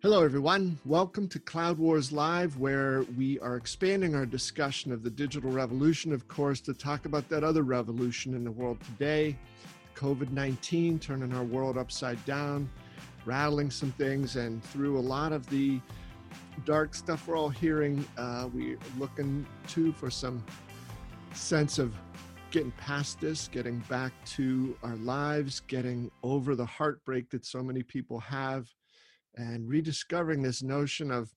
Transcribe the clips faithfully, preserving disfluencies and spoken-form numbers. Hello, everyone. Welcome to Cloud Wars Live, where we are expanding our discussion of the digital revolution, of course, to talk about that other revolution in the world today, COVID nineteen, turning our world upside down, rattling some things, and through a lot of the dark stuff we're all hearing, uh, we're looking to for some sense of getting past this, getting back to our lives, getting over the heartbreak that so many people have, and rediscovering this notion of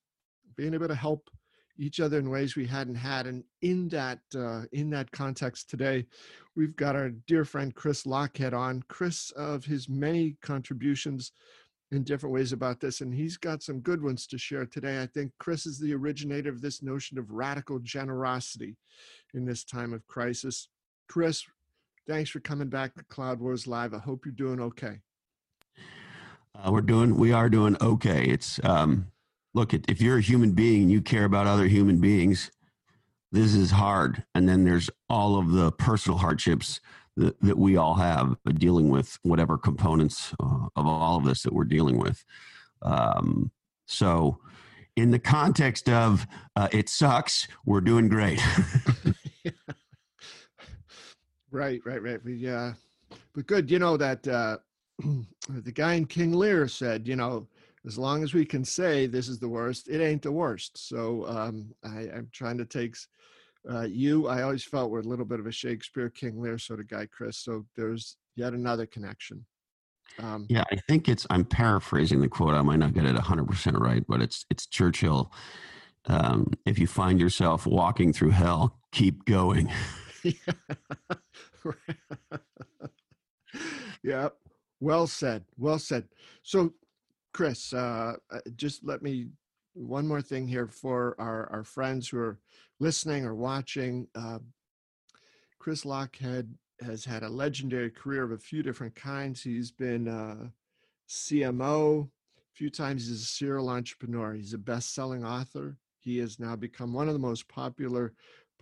being able to help each other in ways we hadn't had. And in that uh, in that context today, we've got our dear friend Chris Lockhead on. Chris, of his many contributions in different ways about this, and he's got some good ones to share today. I think Chris is the originator of this notion of radical generosity in this time of crisis. Chris, thanks for coming back to Cloud Wars Live. I hope you're doing okay. Uh, we're doing, we are doing okay. It's, um, look, if you're a human being and you care about other human beings, this is hard. And then there's all of the personal hardships that, that we all have dealing with whatever components uh, of all of this that we're dealing with. Um, so in the context of uh, it sucks, we're doing great. Yeah. Right, right, right. We, uh, but good, you know, that, uh, the guy in King Lear said, you know, as long as we can say this is the worst, it ain't the worst. So um, I, I'm trying to take uh, you. I always felt we're a little bit of a Shakespeare, King Lear sort of guy, Chris. So there's yet another connection. Um, yeah, I think it's, I'm paraphrasing the quote. I might not get it one hundred percent right, but it's it's Churchill. Um, if you find yourself walking through hell, keep going. Yeah. Well said. Well said. So, Chris, uh, just let me, one more thing here for our, our friends who are listening or watching. Uh, Chris Lockhead has had a legendary career of a few different kinds. He's been uh, C M O a few times. He's a serial entrepreneur. He's a best-selling author. He has now become one of the most popular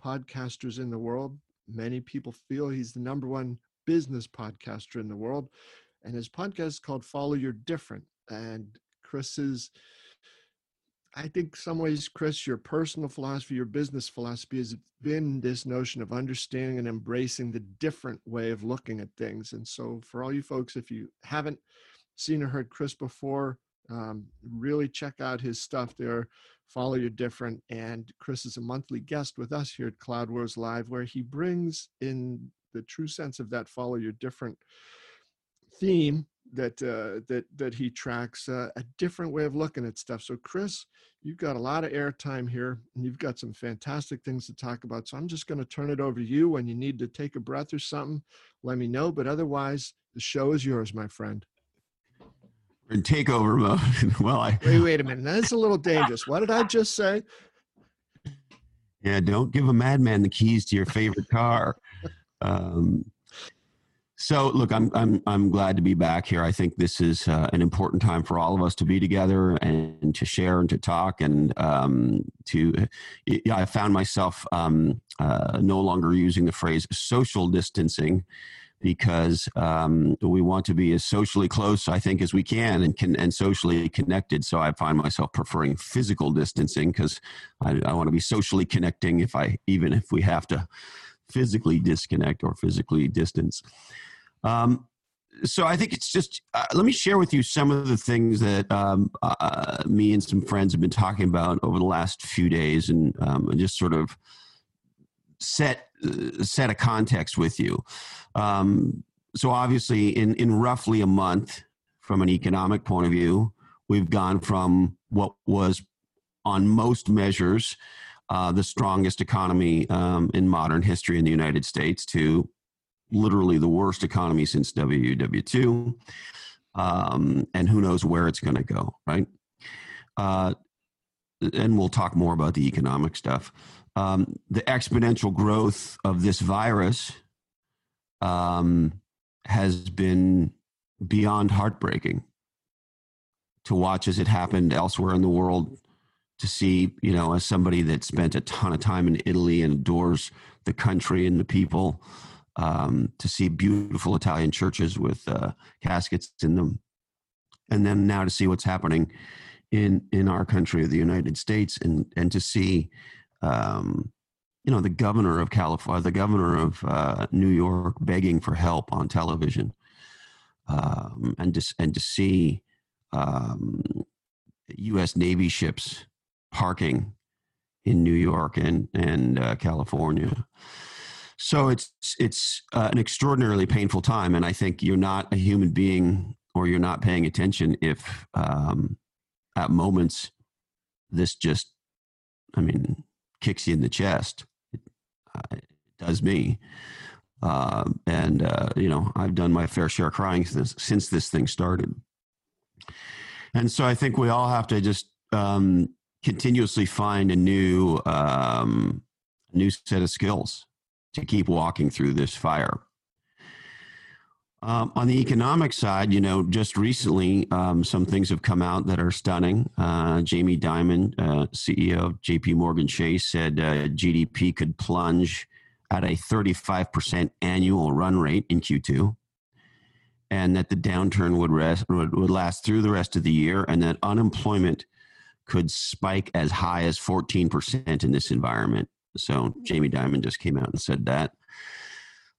podcasters in the world. Many people feel he's the number one business podcaster in the world. And his podcast is called Follow Your Different. And Chris's, I think some ways, Chris, your personal philosophy, your business philosophy has been this notion of understanding and embracing the different way of looking at things. And so for all you folks, if you haven't seen or heard Chris before, um, really check out his stuff there, Follow Your Different. And Chris is a monthly guest with us here at Cloud Wars Live, where he brings in the true sense of that Follow Your Different theme that uh, that that he tracks, uh, a different way of looking at stuff. So Chris, you've got a lot of airtime here, and you've got some fantastic things to talk about. So I'm just going to turn it over to you. When you need to take a breath or something, let me know. But otherwise, the show is yours, my friend. We're in takeover mode. Well, I wait, wait a minute. That's a little dangerous. What did I just say? Yeah, don't give a madman the keys to your favorite car. Um, So look, I'm I'm I'm glad to be back here. I think this is uh, an important time for all of us to be together and to share and to talk and um, to. Yeah, I found myself um, uh, no longer using the phrase social distancing, because um, we want to be as socially close, I think, as we can and can and socially connected. So I find myself preferring physical distancing, because I, I want to be socially connecting if I even if we have to physically disconnect or physically distance. Um, so I think it's just, uh, let me share with you some of the things that um, uh, me and some friends have been talking about over the last few days, and um, just sort of set uh, set a context with you. Um, so obviously in, in roughly a month, from an economic point of view, we've gone from what was on most measures uh, the strongest economy um, in modern history in the United States to literally the worst economy since W W two, um, and who knows where it's going to go, right? Uh, and we'll talk more about the economic stuff. Um, the exponential growth of this virus um, has been beyond heartbreaking to watch as it happened elsewhere in the world, to see, you know, as somebody that spent a ton of time in Italy and adores the country and the people, Um, to see beautiful Italian churches with uh, caskets in them. And then now to see what's happening in in our country, the United States, and and to see, um, you know, the governor of California, the governor of uh, New York, begging for help on television, um, and to and to see um, U S Navy ships parking in New York and and uh, California. So it's it's uh, an extraordinarily painful time, and I think you're not a human being, or you're not paying attention if um, at moments this just, I mean, kicks you in the chest. It, uh, it does me. Uh, and, uh, you know, I've done my fair share of crying since, since this thing started. And so I think we all have to just um, continuously find a new, um, new set of skills to keep walking through this fire. Um, on the economic side, you know, just recently, um, some things have come out that are stunning. Uh, Jamie Dimon, uh, C E O of JPMorgan Chase, said uh, G D P could plunge at a thirty-five percent annual run rate in Q two, and that the downturn would, rest, would, would last through the rest of the year, and that unemployment could spike as high as fourteen percent in this environment. So Jamie Dimon just came out and said that.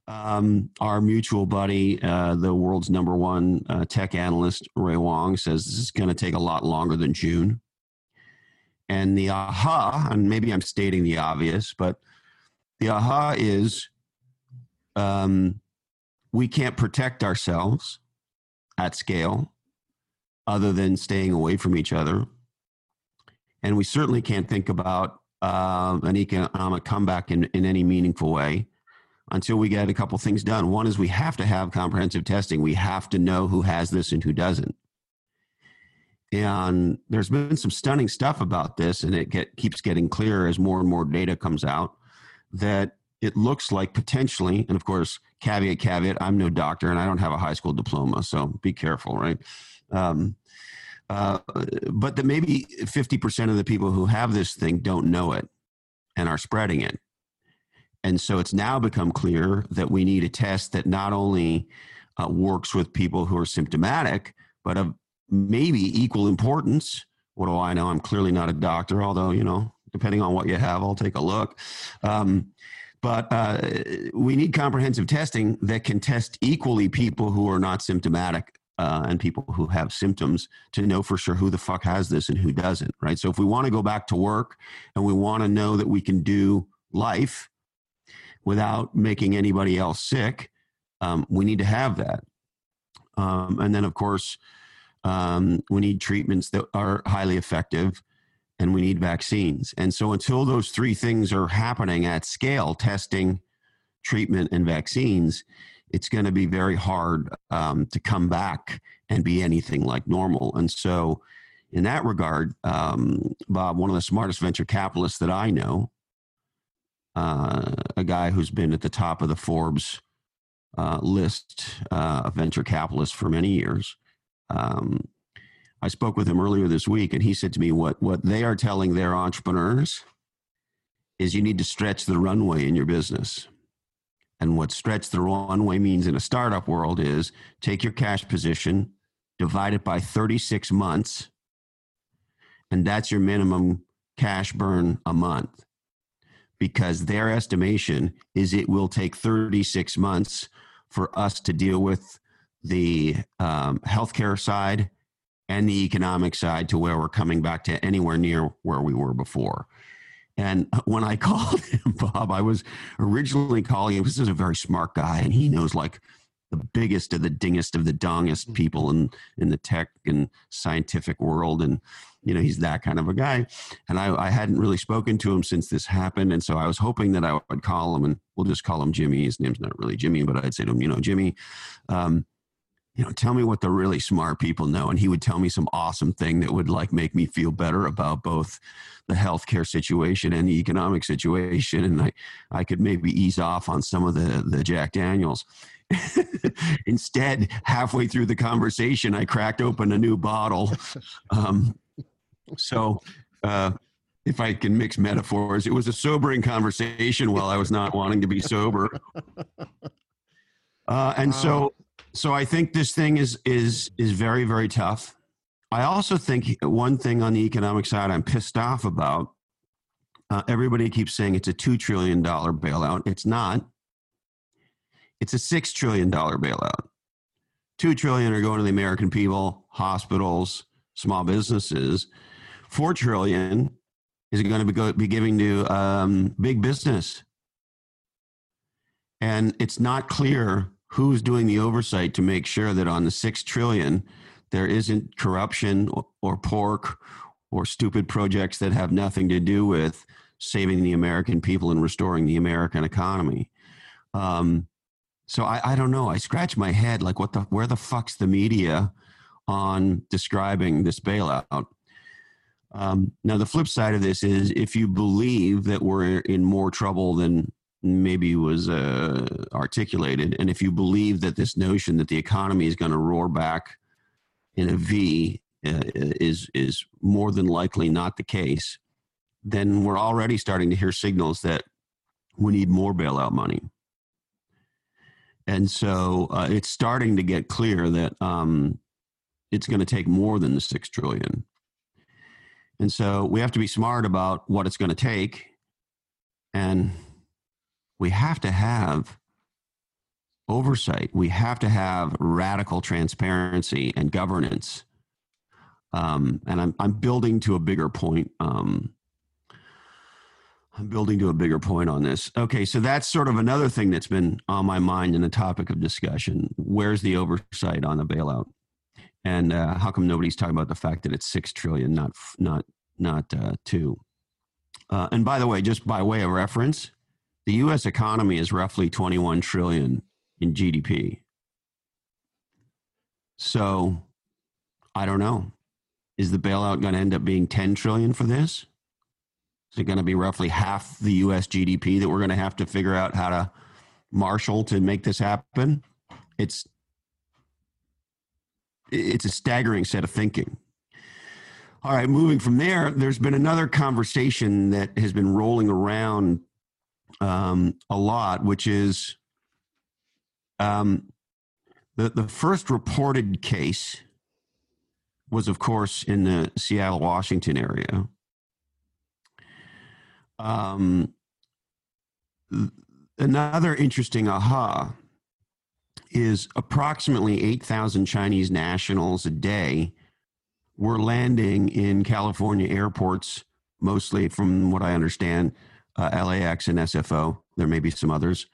Um, our mutual buddy, uh, the world's number one uh, tech analyst, Ray Wong, says this is going to take a lot longer than June. And the aha, and maybe I'm stating the obvious, but the aha is um, we can't protect ourselves at scale other than staying away from each other. And we certainly can't think about uh, an economic comeback in, in any meaningful way until we get a couple things done. One is we have to have comprehensive testing. We have to know who has this and who doesn't. And there's been some stunning stuff about this, and it get, keeps getting clearer as more and more data comes out, that it looks like potentially, and of course, caveat, caveat, I'm no doctor and I don't have a high school diploma, so be careful, right? Um, uh, but that maybe fifty percent of the people who have this thing don't know it and are spreading it. And so it's now become clear that we need a test that not only uh, works with people who are symptomatic, but of maybe equal importance. What do I know? I'm clearly not a doctor, although, you know, depending on what you have, I'll take a look. Um, but uh, we need comprehensive testing that can test equally people who are not symptomatic uh, and people who have symptoms to know for sure who the fuck has this and who doesn't, right? So if we want to go back to work and we want to know that we can do life without making anybody else sick, um, we need to have that. Um, and then, of course, um, we need treatments that are highly effective, and we need vaccines. And so until those three things are happening at scale, testing, treatment, and vaccines, it's going to be very hard um, to come back and be anything like normal. And so in that regard, um, Bob, one of the smartest venture capitalists that I know, Uh, a guy who's been at the top of the Forbes uh, list uh, of venture capitalists for many years. Um, I spoke with him earlier this week, and he said to me, what, what they are telling their entrepreneurs is you need to stretch the runway in your business. And what stretch the runway means in a startup world is take your cash position, divide it by thirty-six months, and that's your minimum cash burn a month. Because their estimation is it will take thirty-six months for us to deal with the um, healthcare side and the economic side to where we're coming back to anywhere near where we were before. And when I called him, Bob, I was originally calling him, this is a very smart guy, and he knows like the biggest of the dingest of the dongest people in, in the tech and scientific world, and you know, he's that kind of a guy. And I, I hadn't really spoken to him since this happened. And so I was hoping that I would call him, and we'll just call him Jimmy. His name's not really Jimmy, but I'd say to him, you know, Jimmy, um, you know, tell me what the really smart people know. And he would tell me some awesome thing that would like make me feel better about both the healthcare situation and the economic situation. And I, I could maybe ease off on some of the, the Jack Daniels. Instead, halfway through the conversation, I cracked open a new bottle. Um, So uh, if I can mix metaphors, it was a sobering conversation while I was not wanting to be sober. Uh, and so so I think this thing is is is very, very tough. I also think one thing on the economic side I'm pissed off about, uh, everybody keeps saying it's a two trillion dollars bailout. It's not. It's a six trillion dollars bailout. two trillion dollars are going to the American people, hospitals, small businesses. four trillion dollars is going to be, go, be giving to um, big business. And it's not clear who's doing the oversight to make sure that on the six trillion dollars, there isn't corruption or, or pork or stupid projects that have nothing to do with saving the American people and restoring the American economy. Um, so I, I don't know. I scratch my head like, what the, where the fuck's the media on describing this bailout? Um, now, the flip side of this is if you believe that we're in more trouble than maybe was uh, articulated, and if you believe that this notion that the economy is going to roar back in a V uh, is is more than likely not the case, then we're already starting to hear signals that we need more bailout money. And so uh, it's starting to get clear that um, it's going to take more than the six trillion dollars. And so we have to be smart about what it's going to take, and we have to have oversight. We have to have radical transparency and governance. Um, and I'm, I'm building to a bigger point. Um, I'm building to a bigger point on this. Okay. So that's sort of another thing that's been on my mind in the topic of discussion. Where's the oversight on the bailout? And uh, how come nobody's talking about the fact that it's six trillion dollars, not, not, not uh, two? Uh, and by the way, just by way of reference, the U S economy is roughly twenty-one trillion dollars in G D P. So I don't know. Is the bailout going to end up being ten trillion dollars for this? Is it going to be roughly half the U S G D P that we're going to have to figure out how to marshal to make this happen? It's it's a staggering set of thinking. All right, moving from there, there's been another conversation that has been rolling around um, a lot, which is Um, the, the first reported case was, of course, in the Seattle, Washington area. Um, another interesting aha is approximately eight thousand Chinese nationals a day were landing in California airports, mostly from what I understand, uh, L A X and S F O. There may be some others.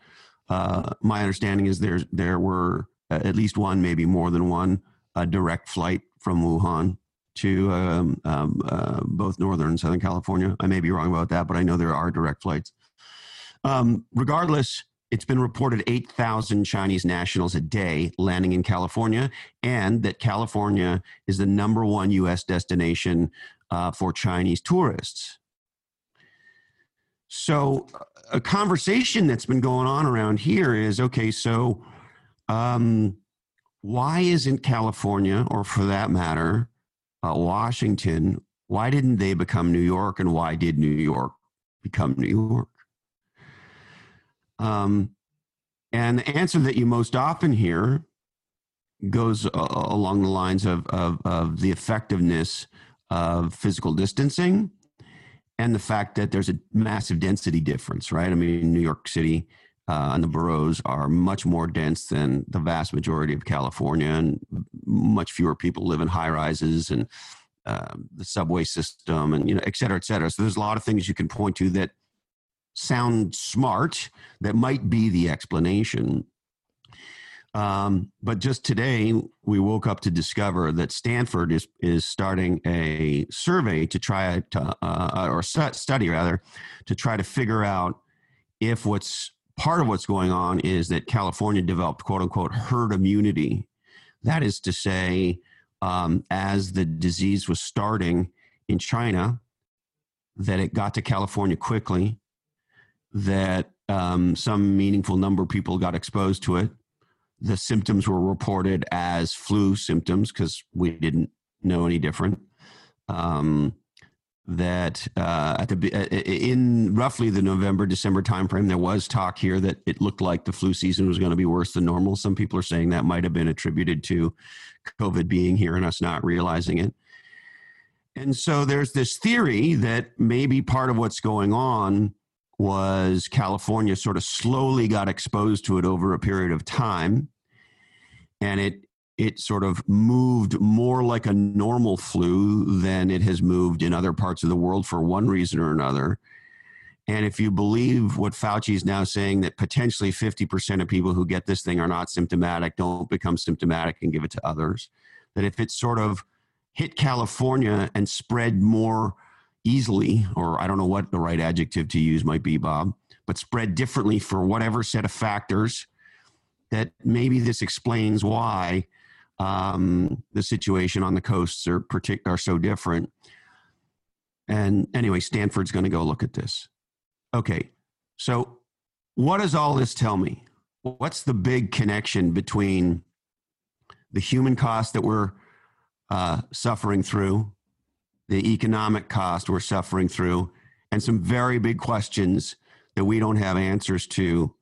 Uh, my understanding is there there were at least one, maybe more than one, uh, direct flight from Wuhan to um, um, uh, both Northern and Southern California. I may be wrong about that, but I know there are direct flights. Um, regardless, it's been reported eight thousand Chinese nationals a day landing in California, and that California is the number one U S destination uh, for Chinese tourists. So a conversation that's been going on around here is, okay, so um, why isn't California, or for that matter, uh, Washington, why didn't they become New York, and why did New York become New York? Um, and the answer that you most often hear goes uh, along the lines of, of, of the effectiveness of physical distancing, and the fact that there's a massive density difference, right? I mean, New York City uh, and the boroughs are much more dense than the vast majority of California, and much fewer people live in high rises and uh, the subway system, and, you know, et cetera, et cetera. So there's a lot of things you can point to that sound smart, that might be the explanation. Um, but just today, we woke up to discover that Stanford is is starting a survey to try to, uh, or study rather, to try to figure out if what's part of what's going on is that California developed quote unquote herd immunity. That is to say, um, as the disease was starting in China, that it got to California quickly, that um, some meaningful number of people got exposed to it. The symptoms were reported as flu symptoms because we didn't know any different. Um, that uh, at the in roughly the November, December timeframe, there was talk here that it looked like the flu season was going to be worse than normal. Some people are saying that might have been attributed to COVID being here and us not realizing it. And so there's this theory that maybe part of what's going on was California sort of slowly got exposed to it over a period of time, and it it sort of moved more like a normal flu than it has moved in other parts of the world for one reason or another. And if you believe what Fauci is now saying, that potentially fifty percent of people who get this thing are not symptomatic, don't become symptomatic and give it to others, that if it sort of hit California and spread more easily, or I don't know what the right adjective to use might be, Bob, but spread differently for whatever set of factors, that maybe this explains why um, the situation on the coasts are, partic- are so different. And anyway, Stanford's going to go look at this. Okay, so what does all this tell me? What's the big connection between the human cost that we're uh, suffering through, the economic cost we're suffering through, and some very big questions that we don't have answers to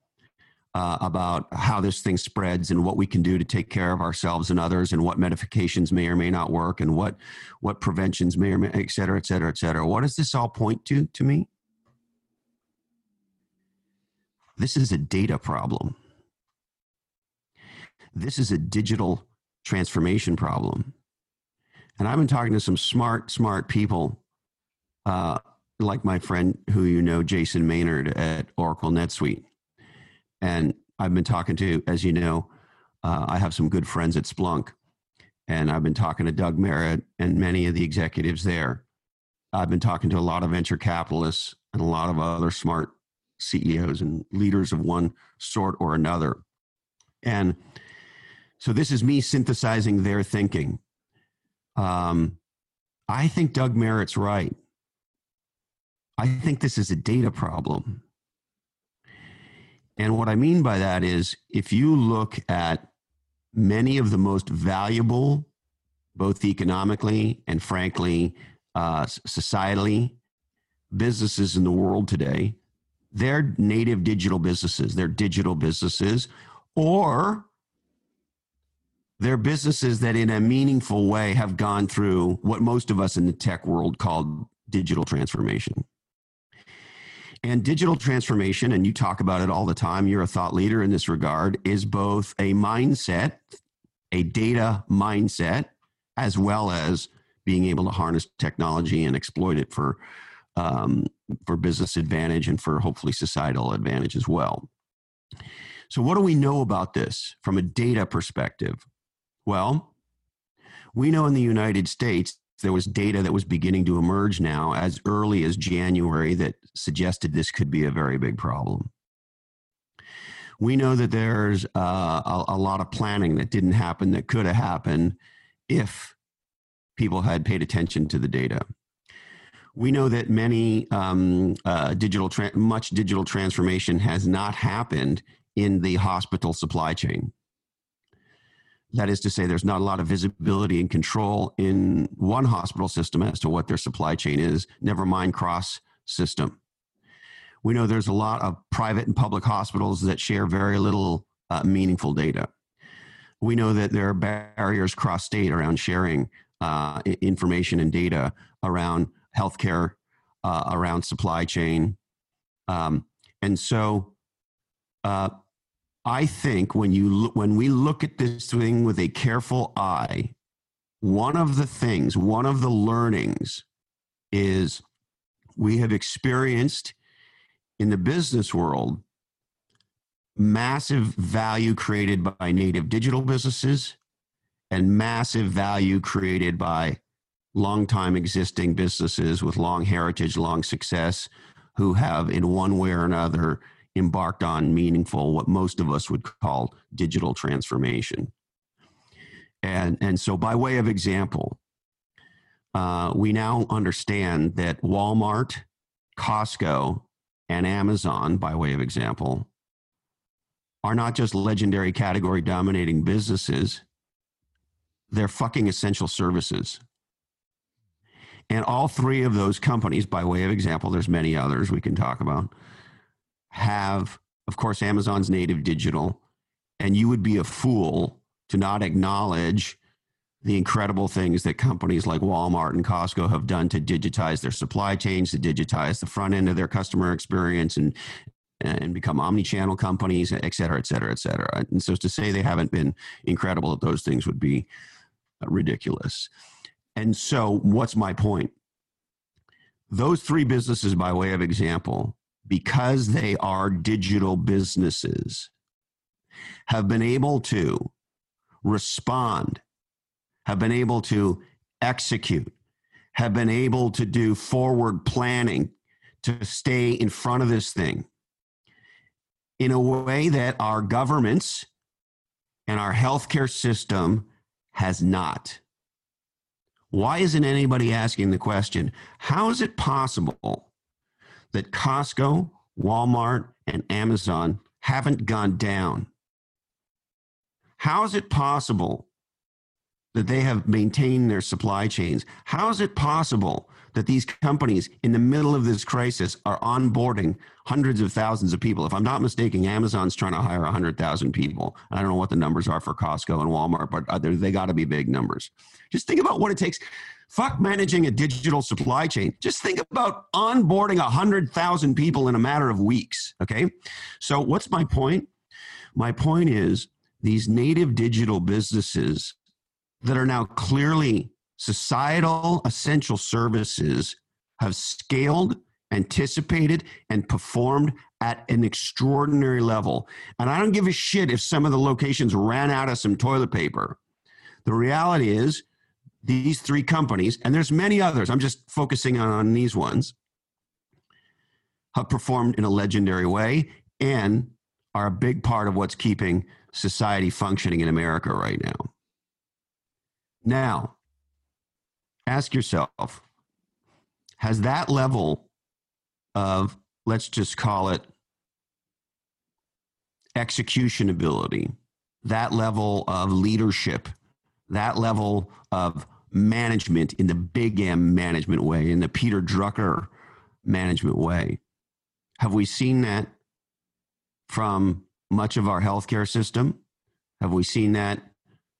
uh, about how this thing spreads and what we can do to take care of ourselves and others, and what medications may or may not work, and what what preventions may or may, et cetera, et cetera, et cetera. What does this all point to to me? This is a data problem. This is a digital transformation problem. And I've been talking to some smart, smart people, uh, like my friend who you know, Jason Maynard at Oracle NetSuite. And I've been talking to, as you know, uh, I have some good friends at Splunk. And I've been talking to Doug Merritt and many of the executives there. I've been talking to a lot of venture capitalists and a lot of other smart C E Os and leaders of one sort or another. And so this is me synthesizing their thinking. Um, I think Doug Merritt's right. I think this is a data problem. And what I mean by that is, if you look at many of the most valuable, both economically and frankly, uh, societally, businesses in the world today, they're native digital businesses, they're digital businesses, or they're businesses that in a meaningful way have gone through what most of us in the tech world call digital transformation. And digital transformation, and you talk about it all the time, you're a thought leader in this regard, is both a mindset, a data mindset, as well as being able to harness technology and exploit it for Um, for business advantage and for hopefully societal advantage as well. So what do we know about this from a data perspective? Well, we know in the United States, there was data that was beginning to emerge now as early as January that suggested this could be a very big problem. We know that there's uh, a, a lot of planning that didn't happen that could have happened if people had paid attention to the data. We know that many um, uh, digital, tra- much digital transformation has not happened in the hospital supply chain. That is to say, there's not a lot of visibility and control in one hospital system as to what their supply chain is, never mind cross system. We know there's a lot of private and public hospitals that share very little uh, meaningful data. We know that there are barriers cross state around sharing uh, information and data around healthcare, uh, around supply chain. Um, and so uh, I think when you lo- when we look at this thing with a careful eye, one of the things, one of the learnings is we have experienced in the business world massive value created by native digital businesses and massive value created by long-time existing businesses with long heritage, long success, who have in one way or another embarked on meaningful, what most of us would call digital transformation. And, and so by way of example, uh, we now understand that Walmart, Costco, and Amazon, by way of example, are not just legendary category dominating businesses, they're fucking essential services. And all three of those companies, by way of example, there's many others we can talk about, have, of course, Amazon's native digital. And you would be a fool to not acknowledge the incredible things that companies like Walmart and Costco have done to digitize their supply chains, to digitize the front end of their customer experience, and and become omni-channel companies, et cetera, et cetera, et cetera. And so to say they haven't been incredible at those things would be ridiculous. And so what's my point? Those three businesses, by way of example, because they are digital businesses, have been able to respond, have been able to execute, have been able to do forward planning to stay in front of this thing in a way that our governments and our healthcare system has not. Why isn't anybody asking the question, how is it possible that Costco, Walmart, and Amazon haven't gone down? How is it possible that they have maintained their supply chains? How is it possible that these companies in the middle of this crisis are onboarding hundreds of thousands of people? If I'm not mistaken, Amazon's trying to hire one hundred thousand people. I don't know what the numbers are for Costco and Walmart, but they gotta be big numbers. Just think about what it takes. Fuck managing a digital supply chain. Just think about onboarding one hundred thousand people in a matter of weeks, okay? So what's my point? My point is these native digital businesses that are now clearly societal essential services have scaled, anticipated, and performed at an extraordinary level. And I don't give a shit if some of the locations ran out of some toilet paper. The reality is these three companies, and there's many others, I'm just focusing on, on these ones, have performed in a legendary way and are a big part of what's keeping society functioning in America right now. Now, ask yourself, has that level of, let's just call it execution ability, that level of leadership, that level of management in the big M management way, in the Peter Drucker management way, have we seen that from much of our healthcare system? Have we seen that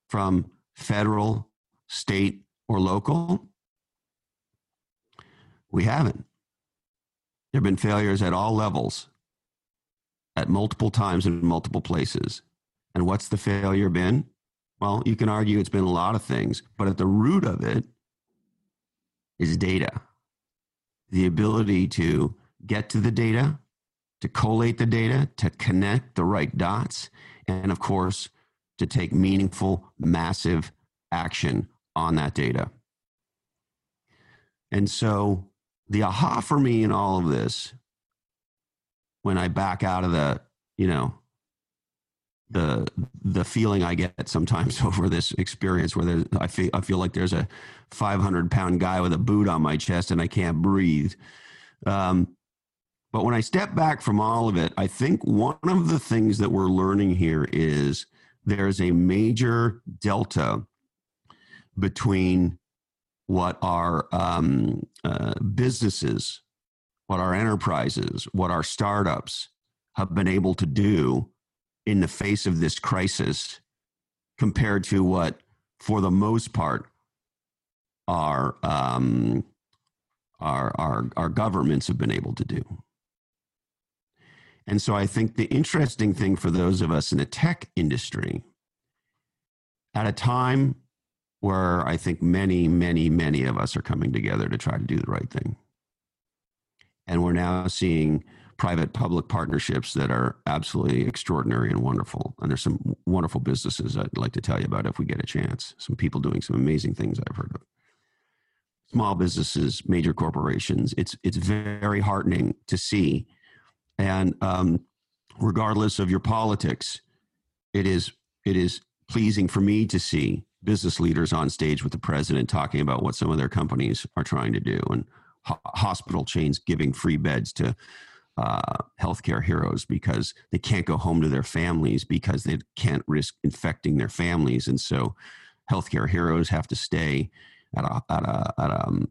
from federal, state, or local? We haven't. There have been failures at all levels, at multiple times in multiple places. And what's the failure been? Well, you can argue it's been a lot of things, but at the root of it is data. The ability to get to the data, to collate the data, to connect the right dots, and of course, to take meaningful, massive action on that data. And so the aha for me in all of this, when I back out of the, you know, the the feeling I get sometimes over this experience where there's, I feel I feel like there's a five hundred pound guy with a boot on my chest and I can't breathe. Um, but when I step back from all of it, I think one of the things that we're learning here is there's a major delta between what our um, uh, businesses, what our enterprises, what our startups have been able to do in the face of this crisis compared to what, for the most part, our, um, our, our, our governments have been able to do. And so I think the interesting thing for those of us in the tech industry, at a time where I think many, many, many of us are coming together to try to do the right thing. And we're now seeing private-public partnerships that are absolutely extraordinary and wonderful. And there's some wonderful businesses I'd like to tell you about if we get a chance. Some people doing some amazing things I've heard of. Small businesses, major corporations. It's, it's very heartening to see. And um, regardless of your politics, it is it is pleasing for me to see business leaders on stage with the president talking about what some of their companies are trying to do, and ho- hospital chains giving free beds to uh, healthcare heroes because they can't go home to their families because they can't risk infecting their families, and so healthcare heroes have to stay at a at a, at a, um,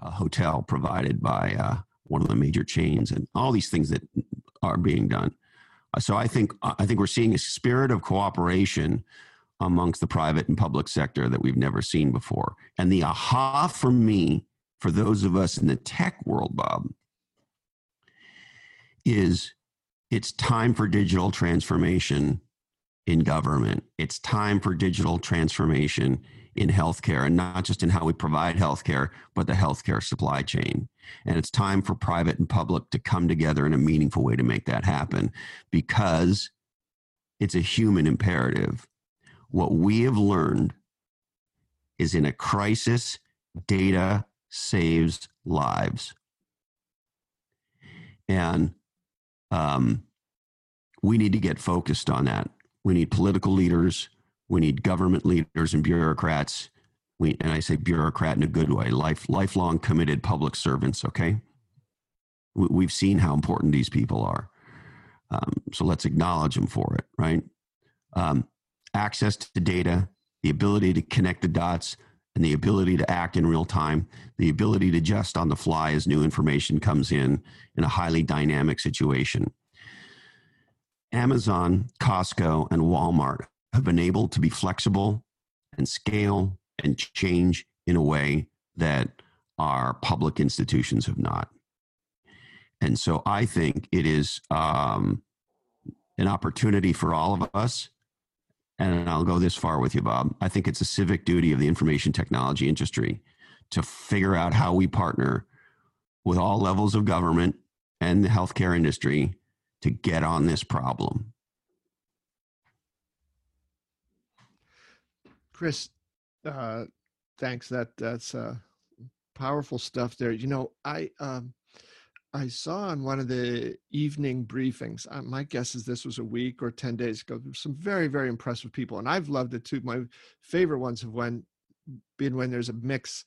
a hotel provided by. Uh, one of the major chains, and all these things that are being done. So I think I think we're seeing a spirit of cooperation amongst the private and public sector that we've never seen before. And the aha for me, for those of us in the tech world, Bob, is it's time for digital transformation in government. It's time for digital transformation in healthcare, and not just in how we provide healthcare, but the healthcare supply chain. And it's time for private and public to come together in a meaningful way to make that happen, because it's a human imperative. What we have learned is in a crisis, data saves lives. And um, we need to get focused on that. We need political leaders. We need government leaders and bureaucrats. We, and I say bureaucrat in a good way, life, lifelong committed public servants, okay? We, we've seen how important these people are. Um, so let's acknowledge them for it, right? Um, access to data, the ability to connect the dots, and the ability to act in real time, the ability to adjust on the fly as new information comes in in a highly dynamic situation. Amazon, Costco, and Walmart have been able to be flexible and scale and change in a way that our public institutions have not. And so I think it is um, an opportunity for all of us. And I'll go this far with you, Bob. I think it's a civic duty of the information technology industry to figure out how we partner with all levels of government and the healthcare industry to get on this problem. Chris, uh, thanks. That that's uh, powerful stuff there. You know, I um, I saw on one of the evening briefings, uh, my guess is this was a week or ten days ago, some very, very impressive people. And I've loved it too. My favorite ones have when, been when there's a mix,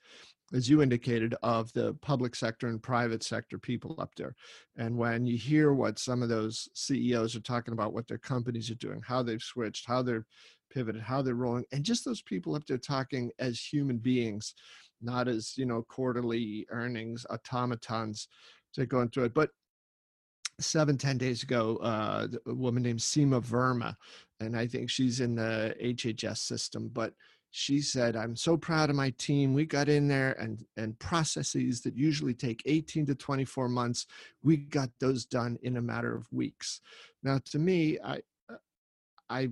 as you indicated, of the public sector and private sector people up there. And when you hear what some of those C E Os are talking about, what their companies are doing, how they've switched, how they're pivoted, how they're rolling, and just those people up there talking as human beings, not as, you know, quarterly earnings automatons to go into it. But seven, ten days ago, uh, a woman named Seema Verma, and I think she's in the H H S system, but she said, I'm so proud of my team. We got in there and, and processes that usually take eighteen to twenty-four months, we got those done in a matter of weeks. Now, to me, I, I,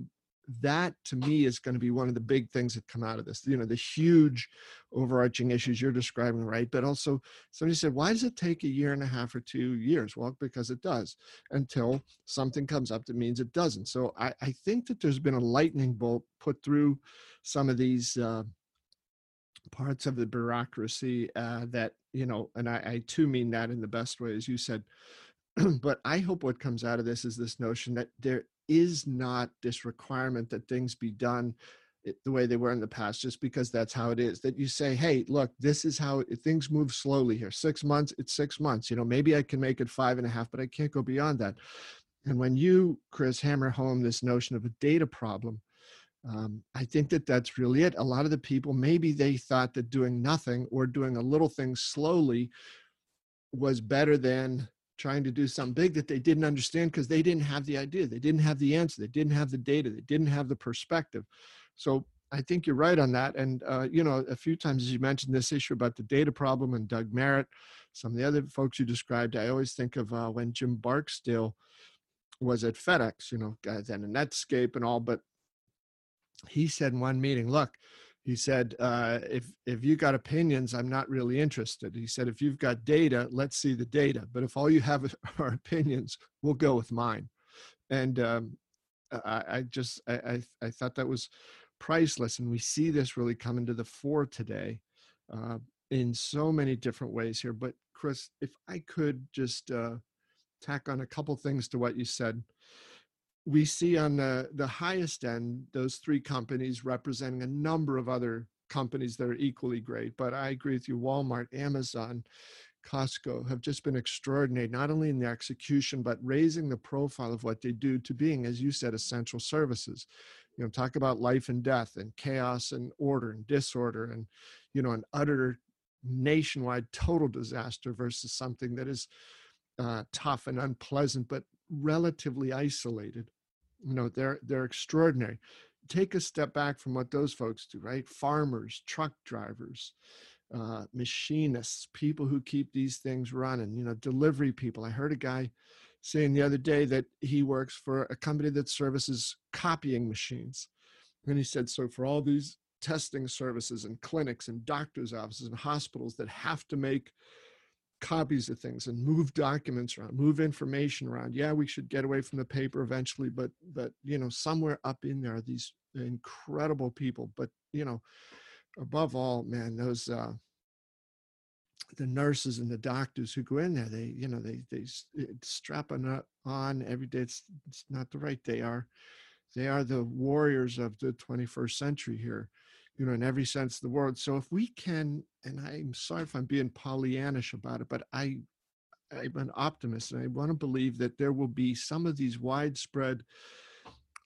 that to me is going to be one of the big things that come out of this, you know, the huge overarching issues you're describing, right? But also somebody said, why does it take a year and a half or two years? Well, because it does, until something comes up that means it doesn't. So I, I think that there's been a lightning bolt put through some of these uh, parts of the bureaucracy uh, that, you know, and I, I too mean that in the best way, as you said, but I hope what comes out of this is this notion that there is not this requirement that things be done the way they were in the past, just because that's how it is, that you say, hey, look, this is how it, things move slowly here. Six months, it's six months. You know, maybe I can make it five and a half, but I can't go beyond that. And when you, Chris, hammer home this notion of a data problem, um, I think that that's really it. A lot of the people, maybe they thought that doing nothing or doing a little thing slowly was better than trying to do something big that they didn't understand because they didn't have the idea. They didn't have the answer. They didn't have the data. They didn't have the perspective. So I think you're right on that. And, uh, you know, a few times as you mentioned this issue about the data problem and Doug Merritt, some of the other folks you described, I always think of uh, when Jim Barksdale was at FedEx, you know, then in Netscape and all, but he said in one meeting, look, he said, uh, if, if you got opinions, I'm not really interested. He said, if you've got data, let's see the data. But if all you have are opinions, we'll go with mine. And um, I, I just, I, I, I thought that was priceless. And we see this really coming to the fore today uh, in so many different ways here. But Chris, if I could just uh, tack on a couple things to what you said. We see on the, the highest end, those three companies representing a number of other companies that are equally great. But I agree with you, Walmart, Amazon, Costco have just been extraordinary, not only in their execution, but raising the profile of what they do to being, as you said, essential services. You know, talk about life and death and chaos and order and disorder and, you know, an utter nationwide total disaster versus something that is uh, tough and unpleasant, but relatively isolated. You know, they're, they're extraordinary. take a step back from what those folks do, right? Farmers, truck drivers, uh, machinists, people who keep these things running, you know, delivery people. I heard a guy saying the other day that he works for a company that services copying machines. And he said, so for all these testing services and clinics and doctor's offices and hospitals that have to make copies of things and move documents around, move information around. Yeah, we should get away from the paper eventually, but, but, you know, somewhere up in there, are these incredible people, but, you know, above all, man, those, uh, the nurses and the doctors who go in there, they, you know, they, they strap on every day. It's, it's not the right. They are, they are the warriors of the twenty-first century here, you know, in every sense of the word. So if we can, and I'm sorry if I'm being Pollyannish about it, but I, I'm an optimist and I want to believe that there will be some of these widespread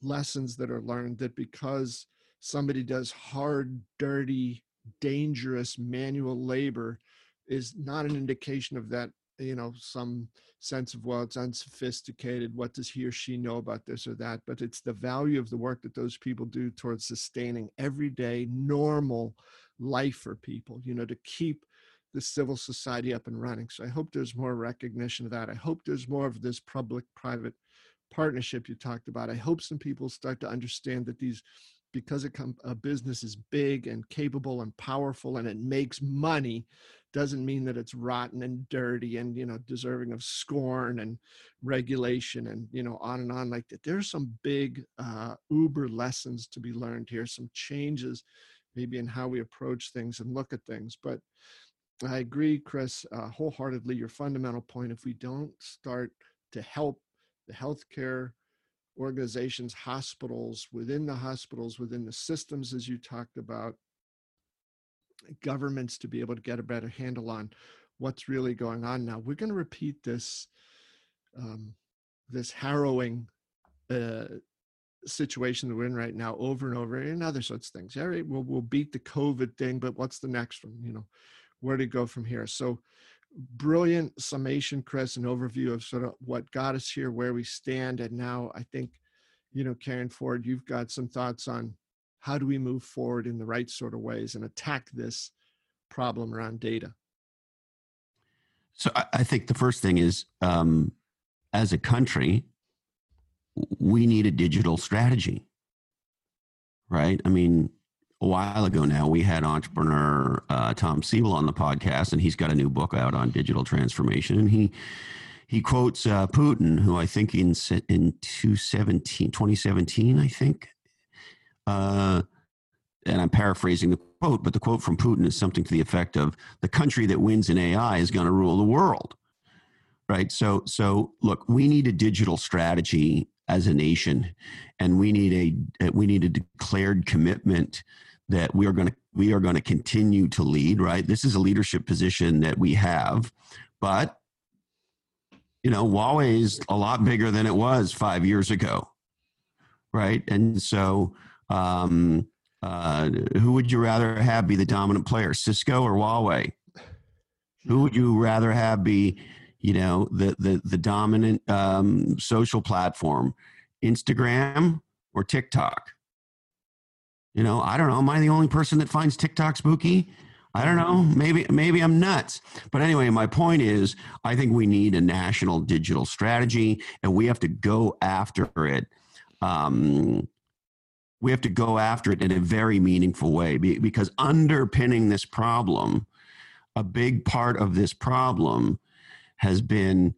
lessons that are learned that because somebody does hard, dirty, dangerous manual labor is not an indication of that, you know, some sense of, well, it's unsophisticated. What does he or she know about this or that? But it's the value of the work that those people do towards sustaining everyday normal life for people, you know, to keep the civil society up and running. So I hope there's more recognition of that. I hope there's more of this public-private partnership you talked about. I hope some people start to understand that these, because a, com- a business is big and capable and powerful and it makes money, doesn't mean that it's rotten and dirty and, you know, deserving of scorn and regulation and, you know, on and on like that. There's some big uh, uber lessons to be learned here, some changes maybe in how we approach things and look at things. But I agree, Chris, uh, wholeheartedly, your fundamental point, if we don't start to help the healthcare organizations, hospitals, within the hospitals, within the systems, as you talked about, governments to be able to get a better handle on what's really going on now. We're going to repeat this um, this harrowing uh, situation that we're in right now over and over and other sorts of things. All right, we'll, we'll beat the COVID thing, but what's the next one? You know, where to go from here? So brilliant summation, Chris, an overview of sort of what got us here, where we stand. And now I think, you know, Karen Ford, you've got some thoughts on how do we move forward in the right sort of ways and attack this problem around data? So I think the first thing is, um, as a country, we need a digital strategy, right? I mean, a while ago now, we had entrepreneur uh, Tom Siebel on the podcast, and he's got a new book out on digital transformation. And he he quotes uh, Putin, who I think in in twenty seventeen, I think, Uh, and I'm paraphrasing the quote, but the quote from Putin is something to the effect of, the country that wins in A I is going to rule the world, right? So, so look, we need a digital strategy as a nation, and we need a we need a declared commitment that we are going to we are going to continue to lead, right? This is a leadership position that we have, but you know, Huawei's a lot bigger than it was five years ago, right? And so, Um, uh, who would you rather have be the dominant player, Cisco or Huawei? Who would you rather have be, you know, the the the dominant um, social platform, Instagram or TikTok? You know, I don't know. Am I the only person that finds TikTok spooky? I don't know. Maybe maybe I'm nuts. But anyway, my point is, I think we need a national digital strategy, and we have to go after it. Um, We have to go after it in a very meaningful way, because underpinning this problem, a big part of this problem has been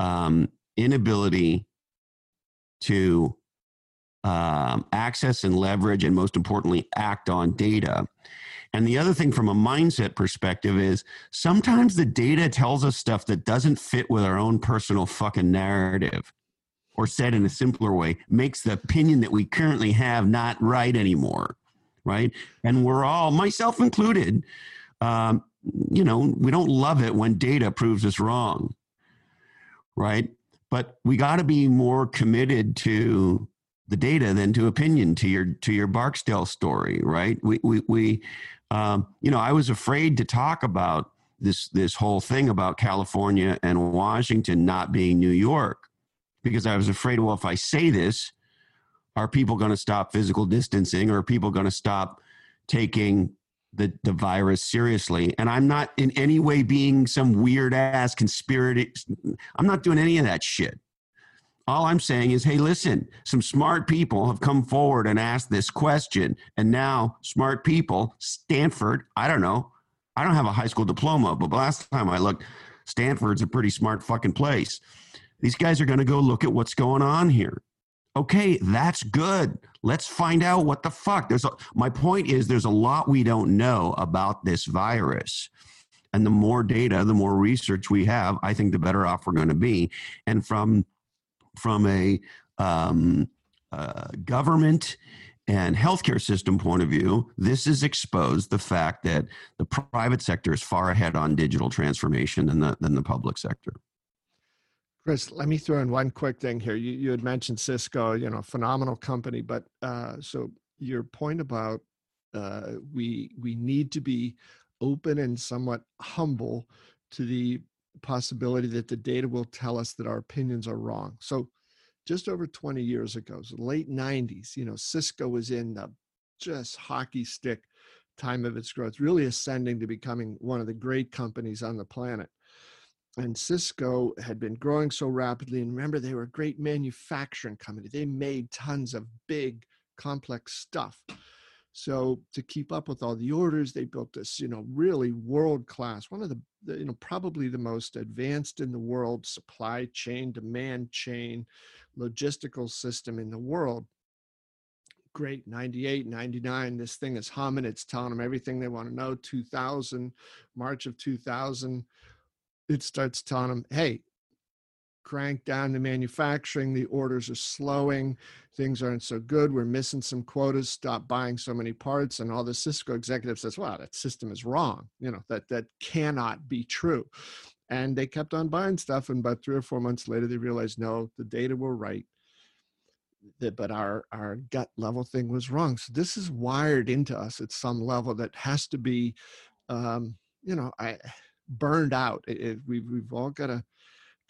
um, inability to um, access and leverage, and most importantly, act on data. And the other thing from a mindset perspective is sometimes the data tells us stuff that doesn't fit with our own personal fucking narrative. Or said in a simpler way, makes the opinion that we currently have not right anymore, right? And we're all, myself included, um, you know, we don't love it when data proves us wrong, right? But we got to be more committed to the data than to opinion, to your to your Barksdale story, right? We we we, um, you know, I was afraid to talk about this this whole thing about California and Washington not being New York, because I was afraid, well, if I say this, Are people going to stop physical distancing, or are people going to stop taking the, the virus seriously? And I'm not in any way being some weird ass conspiracy. I'm not doing any of that shit. All I'm saying is, hey, listen, some smart people have come forward and asked this question. And now smart people, Stanford, I don't know. I don't have a high school diploma, but last time I looked, Stanford's a pretty smart fucking place. These guys are going to go look at what's going on here. Okay, that's good. Let's find out what the fuck. There's a, my point is there's a lot we don't know about this virus. And the more data, the more research we have, I think the better off we're going to be. And from from a um, uh, government and healthcare system point of view, this has exposed the fact that the private sector is far ahead on digital transformation than the, than the public sector. Chris, let me throw in one quick thing here. You, you had mentioned Cisco, you know, phenomenal company, but uh, so your point about uh, we we need to be open and somewhat humble to the possibility that the data will tell us that our opinions are wrong. So just over twenty years ago, so late nineties, you know, Cisco was in the just hockey stick time of its growth, really ascending to becoming one of the great companies on the planet. And Cisco had been growing so rapidly. And remember, they were a great manufacturing company. They made tons of big, complex stuff. So to keep up with all the orders, they built this, you know, really world-class, one of the, you know, probably the most advanced in the world supply chain, demand chain, logistical system in the world. Great, ninety-eight, ninety-nine, this thing is humming. It's telling them everything they want to know. two thousand, March of two thousand. It starts telling them, hey, crank down the manufacturing. The orders are slowing. Things aren't so good. We're missing some quotas. Stop buying so many parts. And all the Cisco executive says, wow, that system is wrong. You know, that, that cannot be true. And they kept on buying stuff. And about three or four months later, they realized, no, the data were right. That, but our, our gut level thing was wrong. So this is wired into us at some level that has to be, um, you know, I... burned out. It, it, we've, we've all got to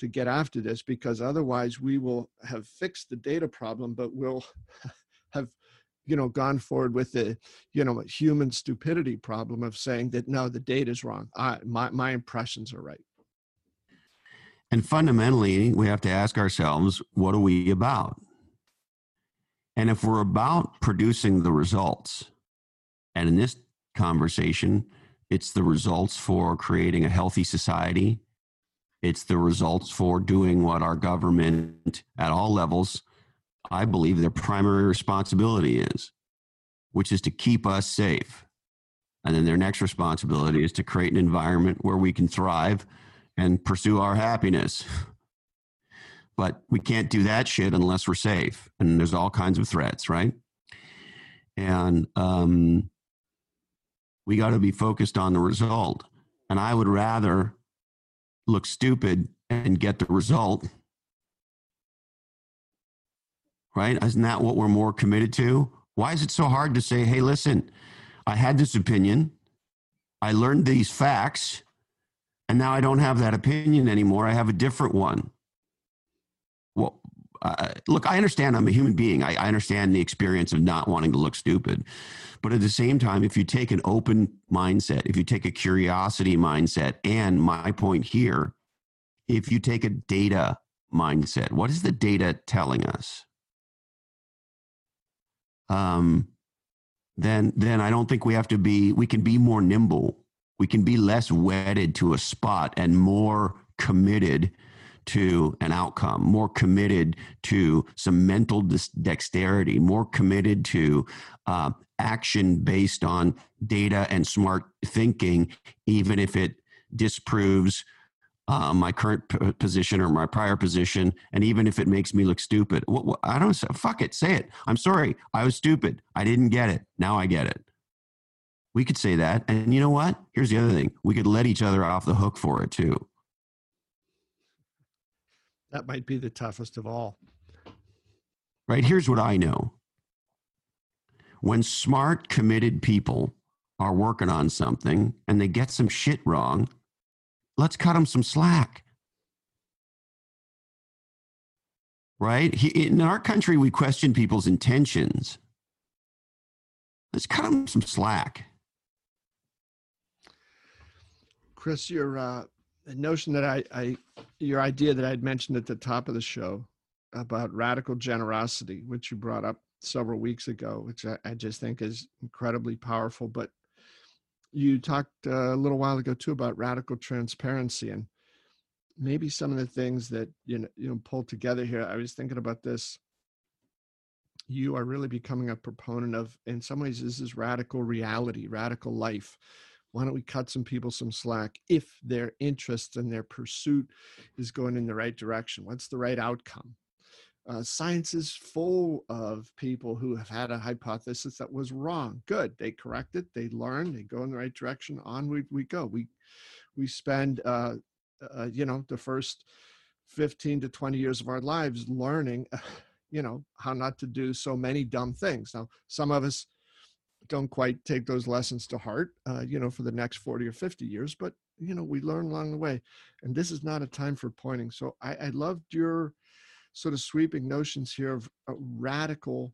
to get after this, because otherwise we will have fixed the data problem, but we'll have, you know, gone forward with the, you know, human stupidity problem of saying that, no, the data is wrong. I, my, my impressions are right. And fundamentally, we have to ask ourselves, what are we about? And if we're about producing the results, and in this conversation, it's the results for creating a healthy society. It's the results for doing what our government at all levels, I believe their primary responsibility is, which is to keep us safe. And then their next responsibility is to create an environment where we can thrive and pursue our happiness. But we can't do that shit unless we're safe. And there's all kinds of threats, right? And, um, we got to be focused on the result. And I would rather look stupid and get the result, right? Isn't that what we're more committed to? Why is it so hard to say, hey, listen, I had this opinion, I learned these facts, and now I don't have that opinion anymore. I have a different one. Well, Uh, look, I understand I'm a human being. I, I understand the experience of not wanting to look stupid. But at the same time, if you take an open mindset, if you take a curiosity mindset, and my point here, if you take a data mindset, what is the data telling us? Um, then, then I don't think we have to be, we can be more nimble. We can be less wedded to a spot and more committed to an outcome, more committed to some mental dexterity, more committed to uh, action based on data and smart thinking, even if it disproves uh, my current p- position or my prior position, and even if it makes me look stupid. What, what, I don't say, fuck it, say it. I'm sorry, I was stupid. I didn't get it. Now I get it. We could say that. And you know what? Here's the other thing. We could let each other off the hook for it too. That might be the toughest of all. Right, here's what I know. When smart, committed people are working on something and they get some shit wrong, let's cut them some slack. right? He, in our country, we question people's intentions. Let's cut him some slack. Chris, your uh, notion that I, I, your idea that I had mentioned at the top of the show about radical generosity, which you brought up several weeks ago, which I, I just think is incredibly powerful. But you talked a little while ago too about radical transparency, and maybe some of the things that you know, you know pulled together here. I was thinking about this. You are really becoming a proponent of, in some ways, this is radical reality, radical life. Why don't we cut some people some slack if their interest and their pursuit is going in the right direction? What's the right outcome? Uh, science is full of people who have had a hypothesis that was wrong. Good. They correct it. They learn. They go in the right direction. On we, we go. We we spend, uh, uh, you know, the first fifteen to twenty years of our lives learning, you know, how not to do so many dumb things. Now, some of us don't quite take those lessons to heart, uh, you know, for the next forty or fifty years, but, you know, we learn along the way. And this is not a time for pointing. So I, I loved your sort of sweeping notions here of a radical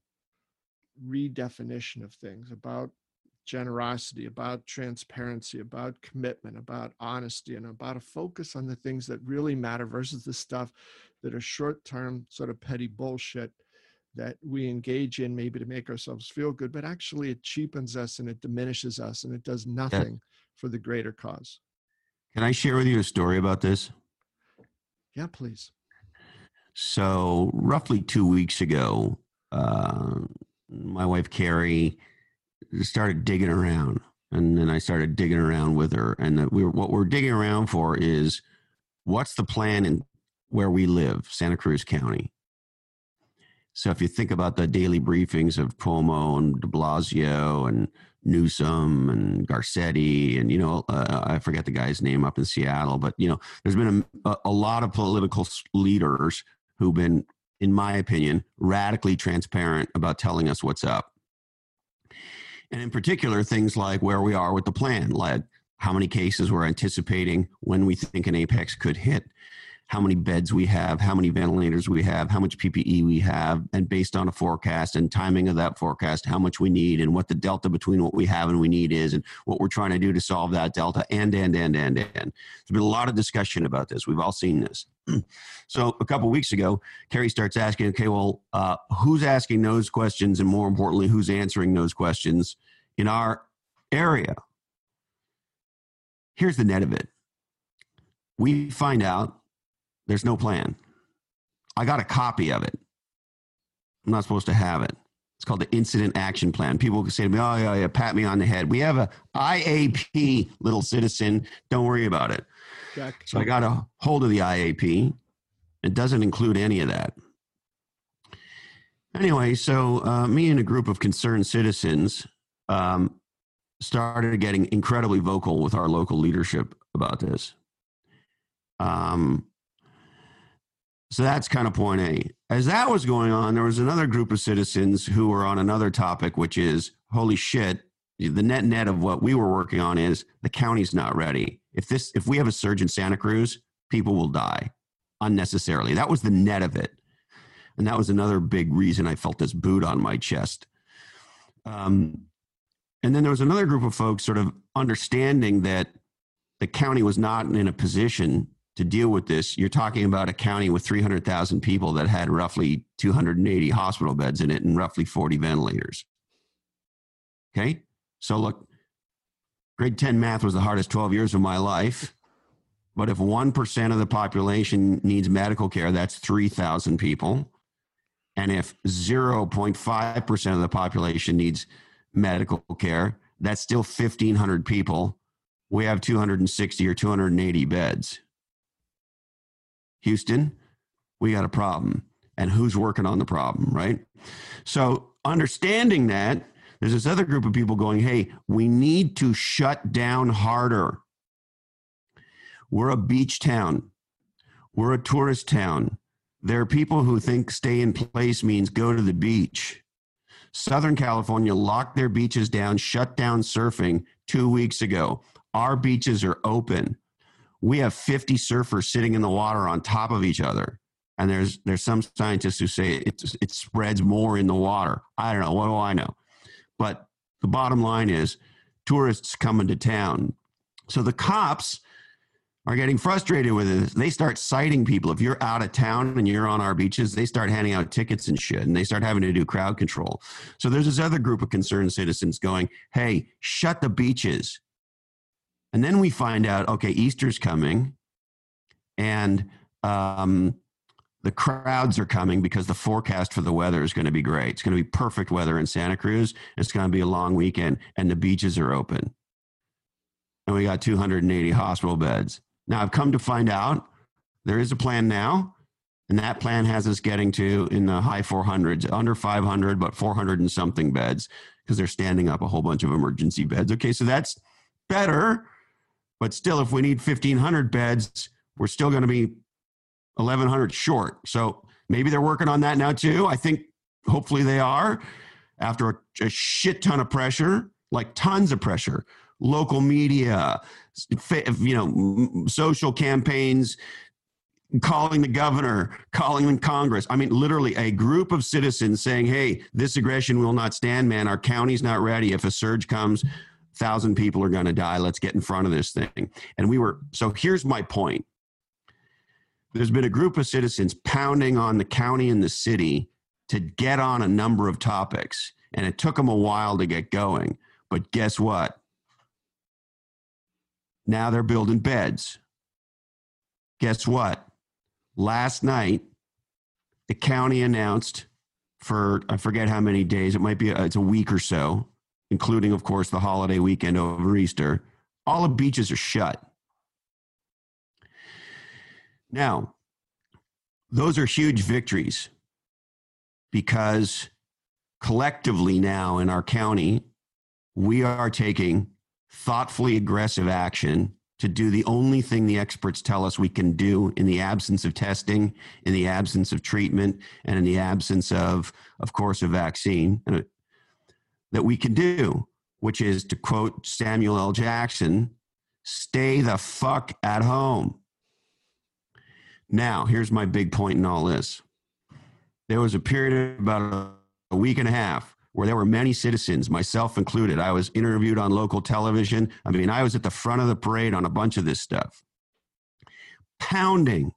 redefinition of things, about generosity, about transparency, about commitment, about honesty, and about a focus on the things that really matter versus the stuff that are short-term sort of petty bullshit that we engage in maybe to make ourselves feel good, but actually it cheapens us and it diminishes us and it does nothing yeah. for the greater cause. Can I share with you a story about this? Yeah, please. So roughly two weeks ago, uh, my wife, Carrie, started digging around, and then I started digging around with her. And the, we were, what we're digging around for is, what's the plan in where we live, Santa Cruz County? So if you think about the daily briefings of Cuomo and de Blasio and Newsom and Garcetti and, you know, uh, I forget the guy's name up in Seattle, but, you know, there's been a, a lot of political leaders who've been, in my opinion, radically transparent about telling us what's up. And in particular, things like where we are with the plan, like how many cases we're anticipating, when we think an apex could hit, how many beds we have, how many ventilators we have, how much P P E we have, and based on a forecast and timing of that forecast, how much we need and what the delta between what we have and we need is and what we're trying to do to solve that delta and, and, and, and, and. There's been a lot of discussion about this. We've all seen this. So a couple of weeks ago, Carrie starts asking, okay, well, uh, who's asking those questions? And more importantly, who's answering those questions in our area? Here's the net of it. We find out there's no plan. I got a copy of it. I'm not supposed to have it. It's called the Incident Action Plan. People can say to me, oh, yeah, yeah, pat me on the head. We have a I A P, little citizen. Don't worry about it. Jack. So I got a hold of the I A P. It doesn't include any of that. Anyway, so uh, me and a group of concerned citizens um, started getting incredibly vocal with our local leadership about this. Um. So that's kind of point A. As that was going on, there was another group of citizens who were on another topic, which is, holy shit, the net net of what we were working on is the county's not ready. If this, if we have a surge in Santa Cruz, people will die unnecessarily. That was the net of it. And that was another big reason I felt this boot on my chest. Um, and then there was another group of folks sort of understanding that the county was not in a position to deal with this. You're talking about a county with three hundred thousand people that had roughly two hundred eighty hospital beds in it and roughly forty ventilators. Okay. So look, grade ten math was the hardest twelve years of my life. But if one percent of the population needs medical care, that's three thousand people. And if zero point five percent of the population needs medical care, that's still fifteen hundred people. We have two hundred sixty or two hundred eighty beds. Houston, we got a problem, and who's working on the problem, right? So understanding that, there's this other group of people going, hey, we need to shut down harder. We're a beach town. We're a tourist town. There are people who think stay in place means go to the beach. Southern California locked their beaches down, shut down surfing two weeks ago. Our beaches are open. We have fifty surfers sitting in the water on top of each other. And there's there's some scientists who say it, it spreads more in the water. I don't know. What do I know? But the bottom line is tourists coming to town. So the cops are getting frustrated with it. They start citing people. If you're out of town and you're on our beaches, they start handing out tickets and shit, and they start having to do crowd control. So there's this other group of concerned citizens going, hey, shut the beaches. And then we find out, okay, Easter's coming, and um, the crowds are coming because the forecast for the weather is going to be great. It's going to be perfect weather in Santa Cruz. It's going to be a long weekend, and the beaches are open. And we got two hundred eighty hospital beds. Now, I've come to find out there is a plan now, and that plan has us getting to in the high four hundreds, under five hundred, but four hundred and something beds, because they're standing up a whole bunch of emergency beds. Okay, so that's better, but still, if we need fifteen hundred beds, we're still going to be eleven hundred short. So maybe they're working on that now too. I think hopefully they are, after a, a shit ton of pressure, like tons of pressure. Local media, you know, social campaigns, calling the governor, calling in Congress. I mean, literally a group of citizens saying, hey, this aggression will not stand, man. Our county's not ready. If a surge comes, a thousand people are going to die. Let's get in front of this thing. And we were, so here's my point. There's been a group of citizens pounding on the county and the city to get on a number of topics. And it took them a while to get going. But guess what? Now they're building beds. Guess what? Last night, the county announced for, I forget how many days, it might be, a, it's a week or so, including, of course, the holiday weekend over Easter, all the beaches are shut. Now, those are huge victories, because collectively now in our county, we are taking thoughtfully aggressive action to do the only thing the experts tell us we can do in the absence of testing, in the absence of treatment, and in the absence of, of course, a vaccine that we can do, which is, to quote Samuel L. Jackson, stay the fuck at home. Now, here's my big point in all this. There was a period of about a week and a half where there were many citizens, myself included. I was interviewed on local television. I mean, I was at the front of the parade on a bunch of this stuff, pounding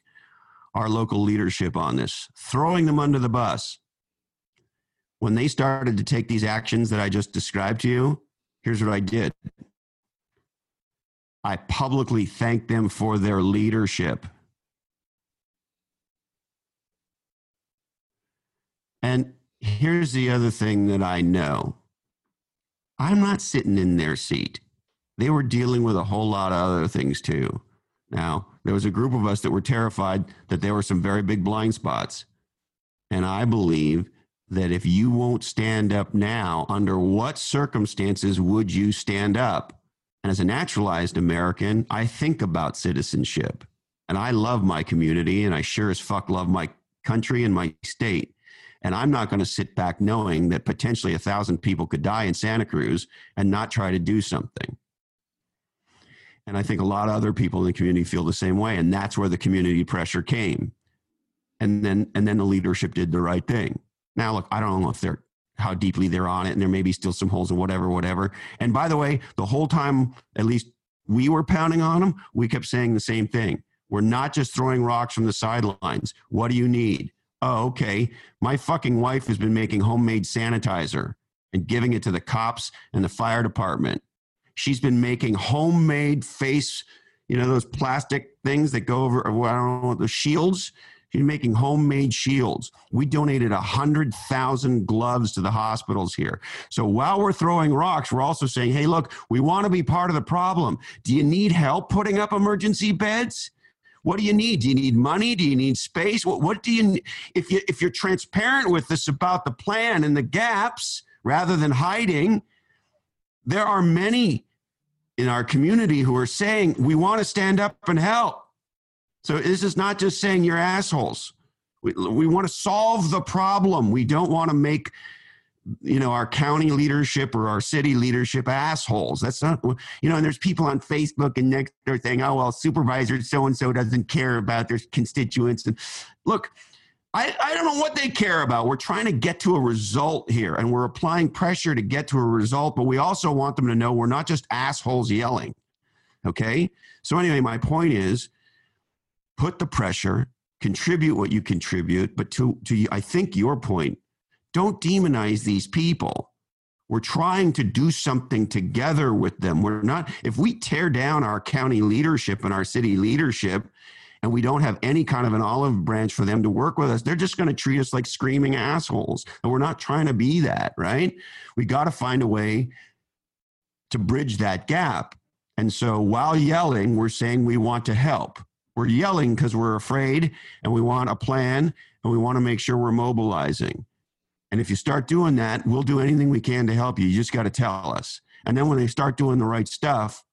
our local leadership on this, throwing them under the bus. When they started to take these actions that I just described to you, here's what I did. I publicly thanked them for their leadership. And here's the other thing that I know. I'm not sitting in their seat. They were dealing with a whole lot of other things too. Now, there was a group of us that were terrified that there were some very big blind spots. And I believe that if you won't stand up now, under what circumstances would you stand up? And as a naturalized American, I think about citizenship. And I love my community, and I sure as fuck love my country and my state. And I'm not going to sit back knowing that potentially a thousand people could die in Santa Cruz and not try to do something. And I think a lot of other people in the community feel the same way. And that's where the community pressure came. And then, and then the leadership did the right thing. Now, look, I don't know if they're, how deeply they're on it, and there may be still some holes and whatever, whatever. And by the way, the whole time, at least we were pounding on them, we kept saying the same thing. We're not just throwing rocks from the sidelines. What do you need? Oh, okay, my fucking wife has been making homemade sanitizer and giving it to the cops and the fire department. She's been making homemade face, you know, those plastic things that go over, I don't know, the shields. She's making homemade shields. We donated one hundred thousand gloves to the hospitals here. So while we're throwing rocks, we're also saying, hey, look, we want to be part of the problem. Do you need help putting up emergency beds? What do you need? Do you need money? Do you need space? What, what do you need? If you, if you're transparent with us about the plan and the gaps, rather than hiding, there are many in our community who are saying, we want to stand up and help. So this is not just saying you're assholes. We, we want to solve the problem. We don't want to make you know, our county leadership or our city leadership assholes. That's not, you know, and there's people on Facebook and next they're saying, oh, well, supervisor so-and-so doesn't care about their constituents. And look, I, I don't know what they care about. We're trying to get to a result here, and we're applying pressure to get to a result, but we also want them to know we're not just assholes yelling, okay? So anyway, my point is, put the pressure, contribute what you contribute, but to, to I think your point, don't demonize these people. We're trying to do something together with them. We're not, if we tear down our county leadership and our city leadership, and we don't have any kind of an olive branch for them to work with us, they're just going to treat us like screaming assholes. And we're not trying to be that, right? We got to find a way to bridge that gap. And so while yelling, we're saying we want to help. We're yelling because we're afraid, and we want a plan, and we want to make sure we're mobilizing. And if you start doing that, we'll do anything we can to help you. You just got to tell us. And then when they start doing the right stuff,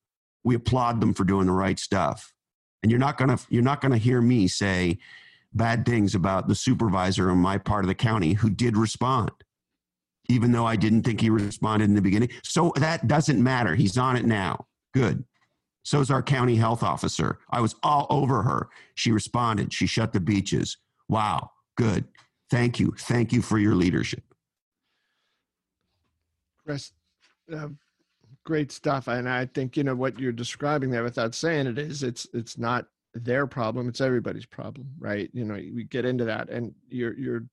we applaud them for doing the right stuff. And you're not going to you're not going to hear me say bad things about the supervisor in my part of the county who did respond, even though I didn't think he responded in the beginning. So that doesn't matter. He's on it now. Good. So is our county health officer. I was all over her. She responded. She shut the beaches. Wow. Good. Thank you. Thank you for your leadership. Chris, uh, great stuff. And I think, you know, what you're describing there without saying it is it's, it's not their problem. It's everybody's problem, right? You know, we get into that, and your, your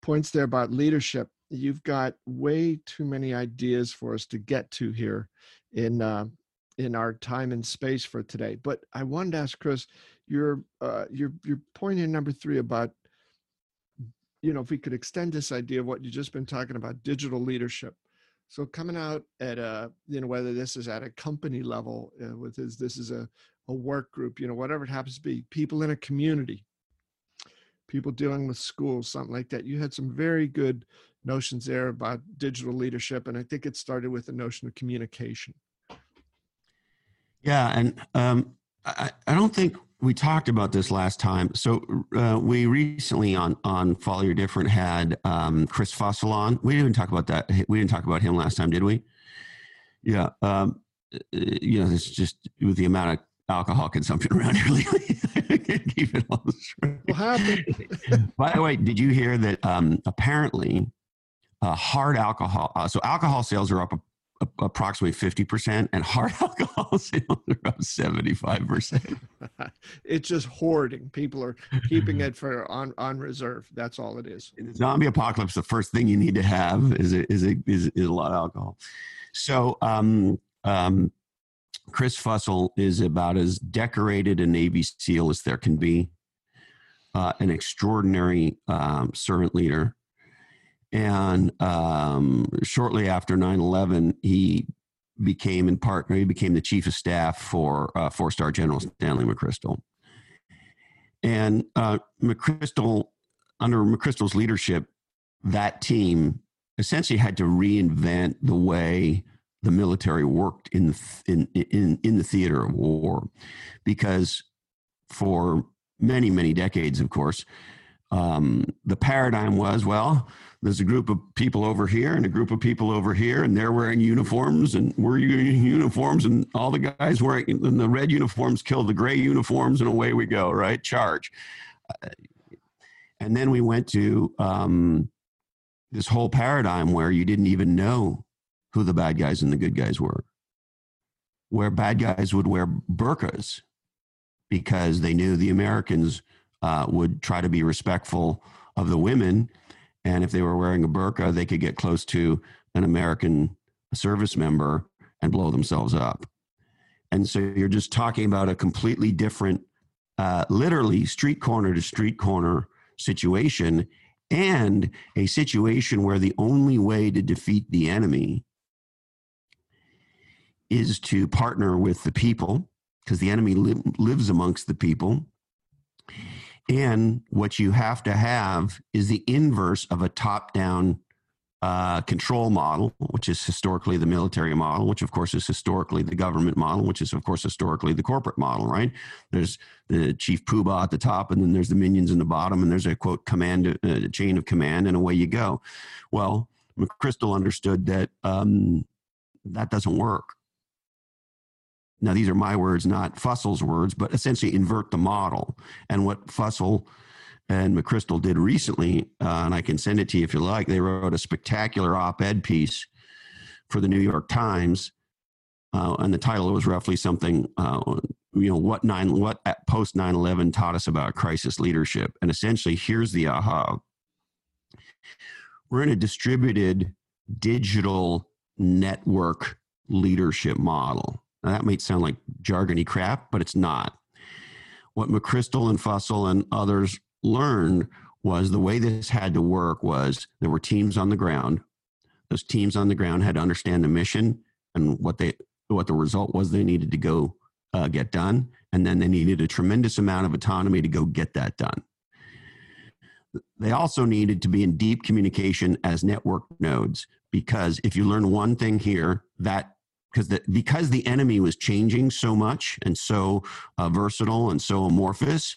points there about leadership, you've got way too many ideas for us to get to here in, uh, in our time and space for today. But I wanted to ask Chris, your, uh, your, your point in number three about, you know, if we could extend this idea of what you've just been talking about, digital leadership. So coming out at a, you know, whether this is at a company level, uh, with this, this is a, a work group, you know, whatever it happens to be, people in a community, people dealing with schools, something like that. You had some very good notions there about digital leadership. And I think it started with the notion of communication. Yeah. And um, I, I don't think we talked about this last time. So uh, we recently on, on Follow Your Different had um, Chris Fussell on. We didn't talk about that. We didn't talk about him last time, did we? Yeah. Um, you know, it's just with the amount of alcohol consumption around here lately. I can't keep it all straight. What happened? By the way, did you hear that um, apparently uh, hard alcohol, uh, so alcohol sales are up a, approximately fifty percent, and hard alcohol sales are up seventy-five percent. It's just hoarding. People are keeping it for on, on reserve. That's all it is. In the zombie apocalypse, the first thing you need to have is a, is a, is, is a lot of alcohol. So um, um, Chris Fussell is about as decorated a Navy SEAL as there can be, uh, an extraordinary um, servant leader. And um, shortly after nine eleven, he became in partner, he became the chief of staff for uh, four-star General Stanley McChrystal. And uh, McChrystal, under McChrystal's leadership, that team essentially had to reinvent the way the military worked in the, in, in, in the theater of war. Because for many, many decades, of course, um, the paradigm was, well, there's a group of people over here and a group of people over here, and they're wearing uniforms, and we're wearing uniforms, and all the guys wearing and the red uniforms kill the gray uniforms, and away we go, right? Charge. And then we went to um, this whole paradigm where you didn't even know who the bad guys and the good guys were, where bad guys would wear burqas because they knew the Americans uh, would try to be respectful of the women. And if they were wearing a burqa, they could get close to an American service member and blow themselves up. And so you're just talking about a completely different, uh, literally street corner to street corner situation, and a situation where the only way to defeat the enemy is to partner with the people, because the enemy li- lives amongst the people. And what you have to have is the inverse of a top-down uh, control model, which is historically the military model, which, of course, is historically the government model, which is, of course, historically the corporate model, right? There's the chief poobah at the top, and then there's the minions in the bottom, and there's a, quote, command, uh, chain of command, and away you go. Well, McChrystal understood that um, that doesn't work. Now, these are my words, not Fussell's words, but essentially invert the model. And what Fussell and McChrystal did recently, uh, and I can send it to you if you like, they wrote a spectacular op-ed piece for the New York Times, uh, and the title was roughly something, uh, you know, what nine, what post nine eleven taught us about crisis leadership. And essentially, here's the aha. We're in a distributed digital network leadership model. Now, that might sound like jargony crap, but it's not. What McChrystal and Fussell and others learned was the way this had to work was there were teams on the ground. Those teams on the ground had to understand the mission and what they what the result was they needed to go uh, get done. And then they needed a tremendous amount of autonomy to go get that done. They also needed to be in deep communication as network nodes, because if you learn one thing here, that because the, because the enemy was changing so much and so uh, versatile and so amorphous,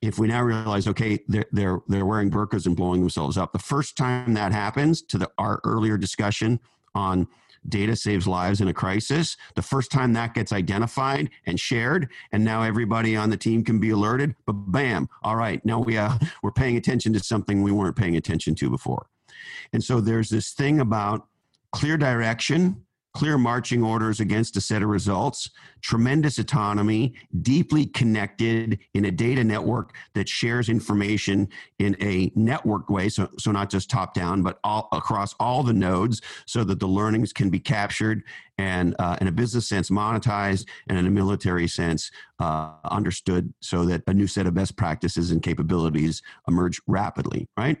if we now realize, okay, they're, they're, they're wearing burqas and blowing themselves up. The first time that happens, to the, our earlier discussion on data saves lives in a crisis, the first time that gets identified and shared, and now everybody on the team can be alerted, but bam, all right, now we, uh, we're paying attention to something we weren't paying attention to before. And so there's this thing about clear direction, clear marching orders against a set of results, tremendous autonomy, deeply connected in a data network that shares information in a network way, so, so not just top down, but all across all the nodes, so that the learnings can be captured and uh, in a business sense monetized, and in a military sense uh, understood, so that a new set of best practices and capabilities emerge rapidly, right?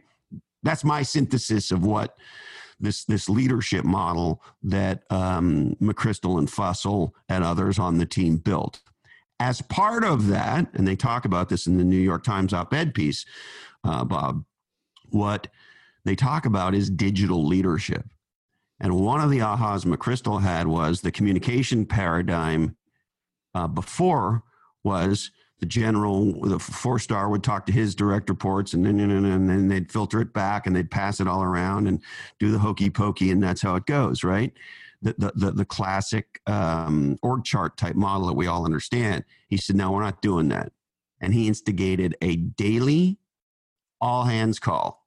That's my synthesis of what this this leadership model that um, McChrystal and Fussell and others on the team built. As part of that, and they talk about this in the New York Times op-ed piece, uh, Bob, what they talk about is digital leadership. And one of the ahas McChrystal had was the communication paradigm uh, before was the general, the four-star would talk to his direct reports, and then, and then they'd filter it back and they'd pass it all around and do the hokey pokey, and that's how it goes, right? The, the, the, the classic um, org chart type model that we all understand. He said, no, we're not doing that. And he instigated a daily all-hands call.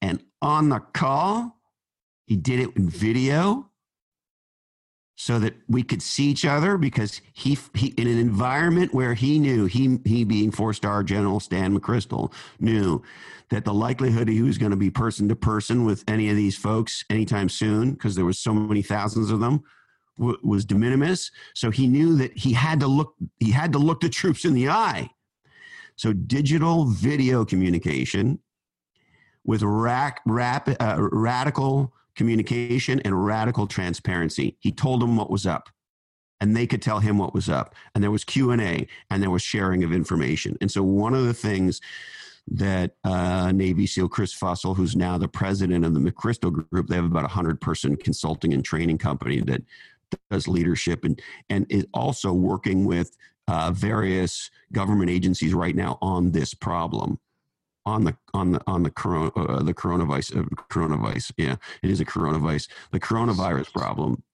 And on the call, he did it in video, so that we could see each other, because he, he in an environment where he knew, he, he being four-star General Stan McChrystal, knew that the likelihood he was going to be person to person with any of these folks anytime soon, because there was so many thousands of them, w- was de minimis. So he knew that he had to look, he had to look the troops in the eye. So digital video communication with rac, rap, uh, radical communication and radical transparency. He told them what was up, and they could tell him what was up. And there was Q and A, and there was sharing of information. And so one of the things that uh, Navy SEAL Chris Fussell, who's now the president of the McChrystal Group, they have about a hundred-person consulting and training company that does leadership and, and is also working with uh, various government agencies right now on this problem. On the on the on the corona uh, the coronavirus uh, coronavirus yeah it is a coronavirus the coronavirus problem,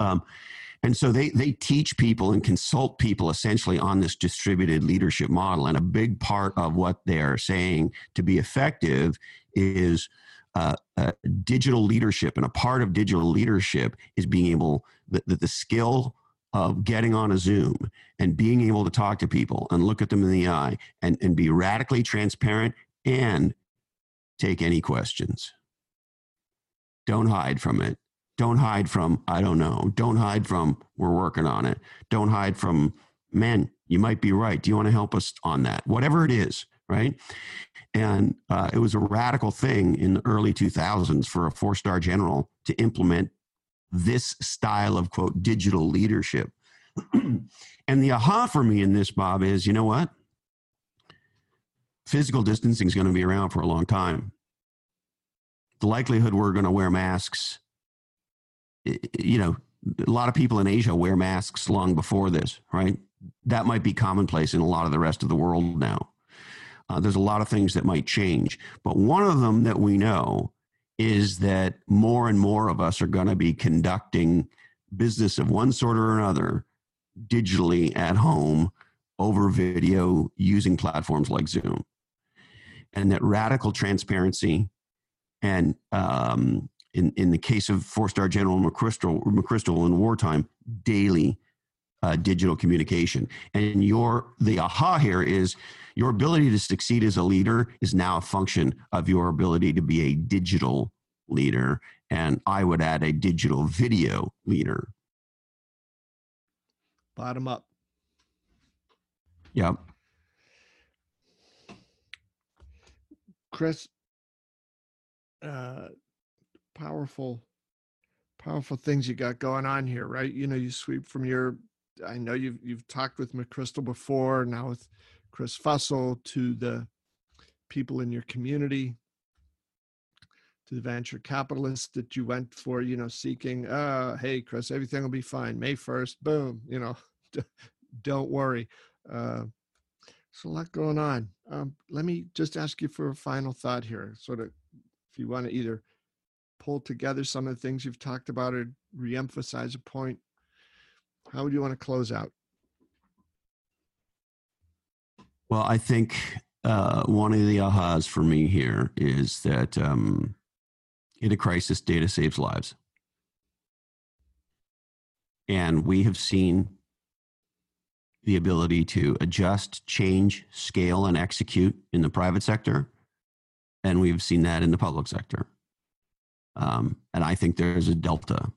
um, and so they they teach people and consult people essentially on this distributed leadership model. And a big part of what they are saying to be effective is uh, uh, digital leadership, and a part of digital leadership is being able that the, the skill of getting on a Zoom and being able to talk to people and look at them in the eye and, and be radically transparent and take any questions. Don't hide from it. Don't hide from, I don't know. Don't hide from, we're working on it. Don't hide from, man, you might be right. Do you want to help us on that? Whatever it is, right? And uh, it was a radical thing in the early two thousands for a four-star general to implement this style of, quote, digital leadership. And the aha for me in this, Bob, is, you know what? Physical distancing is going to be around for a long time. The likelihood we're going to wear masks, you know, a lot of people in Asia wear masks long before this, right? That might be commonplace in a lot of the rest of the world now. Uh, there's a lot of things that might change. But one of them that we know is that more and more of us are going to be conducting business of one sort or another digitally at home over video using platforms like Zoom. And that radical transparency and um, in, in the case of four-star General McChrystal, McChrystal in wartime, daily uh, digital communication. And your the aha here is your ability to succeed as a leader is now a function of your ability to be a digital leader. And I would add a digital video leader. Bottom up. Yep. Chris, uh, powerful, powerful things you got going on here, right? You know, you sweep from your, I know you've, you've talked with McChrystal before, now with Chris Fussell, to the people in your community, to the venture capitalists that you went for, you know, seeking, uh, hey, Chris, everything will be fine. May first, boom, you know, don't worry. Uh, There's a lot going on. Um, let me just ask you for a final thought here, sort of if you want to either pull together some of the things you've talked about or reemphasize a point. How would you want to close out? Well, I think uh, one of the ahas for me here is that um, in a crisis, data saves lives. And we have seen the ability to adjust, change, scale, and execute in the private sector. And we've seen that in the public sector. Um, and I think there's a delta.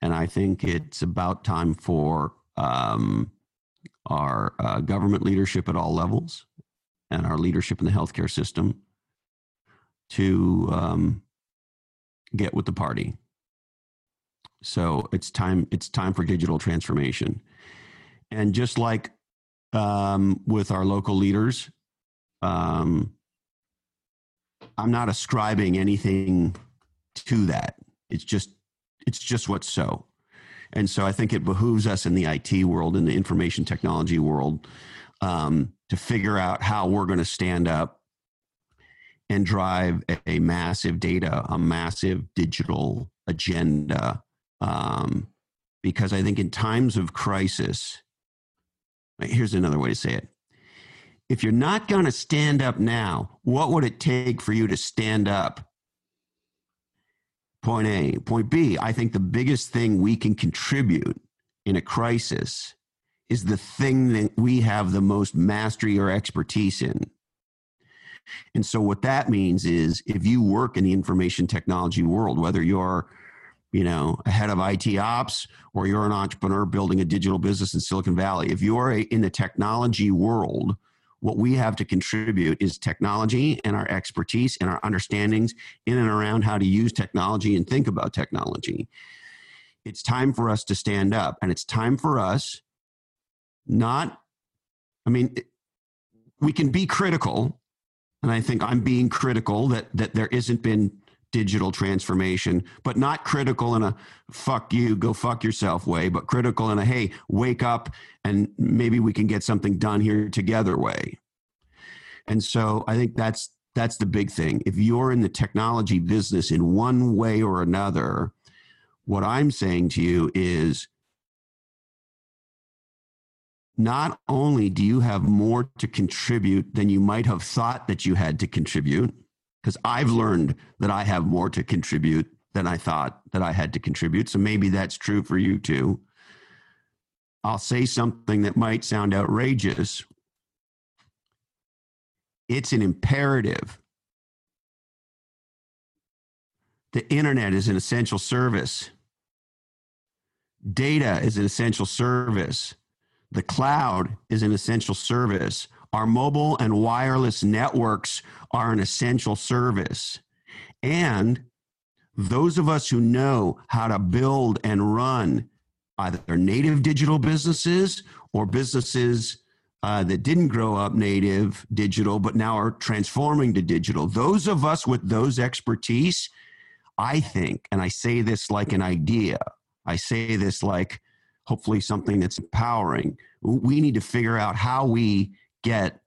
And I think it's about time for um, our uh, government leadership at all levels and our leadership in the healthcare system to um, get with the party. So it's time, it's time for digital transformation. And just like um, with our local leaders, um, I'm not ascribing anything to that. It's just, it's just what's so. And so I think it behooves us in the I T world, in the information technology world, um, to figure out how we're going to stand up and drive a, a massive data, a massive digital agenda. Um, because I think in times of crisis, here's another way to say it. If you're not going to stand up now, what would it take for you to stand up? Point A. Point B, I think the biggest thing we can contribute in a crisis is the thing that we have the most mastery or expertise in. And so what that means is if you work in the information technology world, whether you're you know, a head of I T ops, or you're an entrepreneur building a digital business in Silicon Valley. If you're a, in the technology world, what we have to contribute is technology and our expertise and our understandings in and around how to use technology and think about technology. It's time for us to stand up, and it's time for us not, I mean, we can be critical, and I think I'm being critical that, that there isn't been digital transformation, but not critical in a fuck you, go fuck yourself way, but critical in a, hey, wake up and maybe we can get something done here together way. And so I think that's, that's the big thing. If you're in the technology business in one way or another, what I'm saying to you is not only do you have more to contribute than you might have thought that you had to contribute, because I've learned that I have more to contribute than I thought that I had to contribute. So maybe that's true for you too. I'll say something that might sound outrageous. It's an imperative. The internet is an essential service. Data is an essential service. The cloud is an essential service. Our mobile and wireless networks are an essential service. And those of us who know how to build and run either native digital businesses or businesses uh, that didn't grow up native digital, but now are transforming to digital. Those of us with those expertise, I think, and I say this like an idea, I say this like hopefully something that's empowering. We need to figure out how we get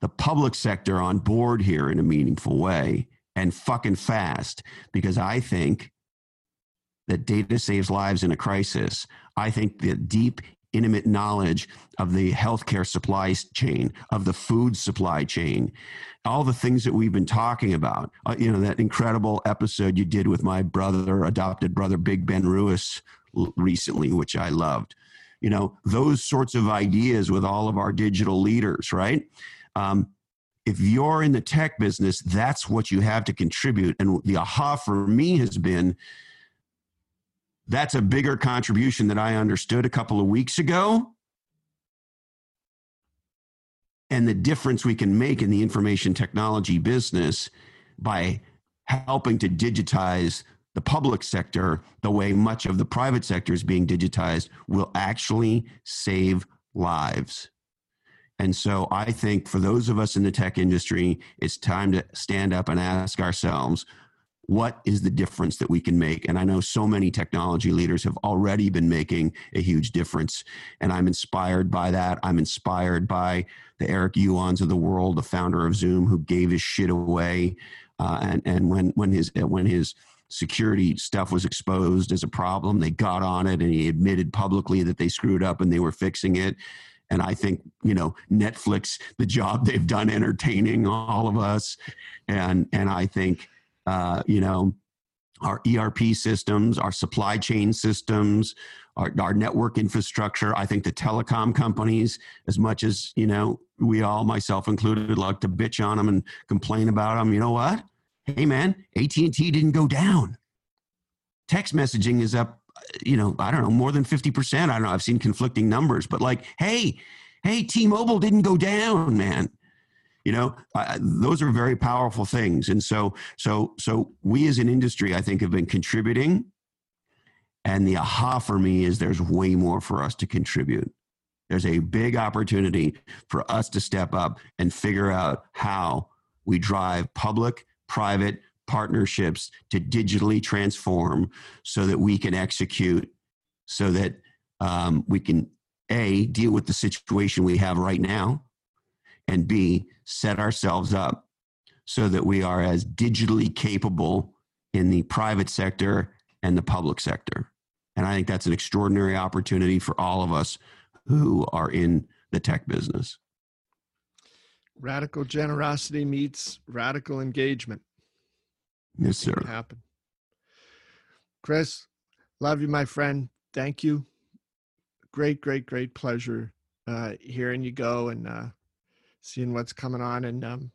the public sector on board here in a meaningful way and fucking fast, because I think that data saves lives in a crisis. I think that deep, intimate knowledge of the healthcare supply chain, of the food supply chain, all the things that we've been talking about. Uh, you know, that incredible episode you did with my brother, adopted brother, Big Ben Ruiz, recently, which I loved. You know, those sorts of ideas with all of our digital leaders, right? Um, if you're in the tech business, that's what you have to contribute. And the aha for me has been, that's a bigger contribution that I understood a couple of weeks ago, and the difference we can make in the information technology business by helping to digitize the public sector the way much of the private sector is being digitized will actually save lives. And so I think for those of us in the tech industry, it's time to stand up and ask ourselves, what is the difference that we can make? And I know so many technology leaders have already been making a huge difference. And I'm inspired by that. I'm inspired by the Eric Yuans of the world, the founder of Zoom, who gave his shit away. Uh, and and when when his when his security stuff was exposed as a problem, they got on it, and he admitted publicly that they screwed up and they were fixing it. And I think, you know, Netflix, the job they've done entertaining all of us. And and I think, Uh, you know, our E R P systems, our supply chain systems, our, our network infrastructure. I think the telecom companies, as much as, you know, we all, myself included, like to bitch on them and complain about them. You know what? Hey, man, A T and T didn't go down. Text messaging is up, you know, I don't know, more than fifty percent. I don't know. I've seen conflicting numbers, but like, hey, hey, T-Mobile didn't go down, man. You know, uh, those are very powerful things. And so, so, so we as an industry, I think, have been contributing. And the aha for me is there's way more for us to contribute. There's a big opportunity for us to step up and figure out how we drive public, private partnerships to digitally transform so that we can execute, so that um, we can, A, deal with the situation we have right now, and B, set ourselves up so that we are as digitally capable in the private sector and the public sector. And I think that's an extraordinary opportunity for all of us who are in the tech business. Radical generosity meets radical engagement. Yes, sir. It happened. Chris, love you, my friend. Thank you. Great, great, great pleasure uh, hearing you go and uh, seeing what's coming on, and um,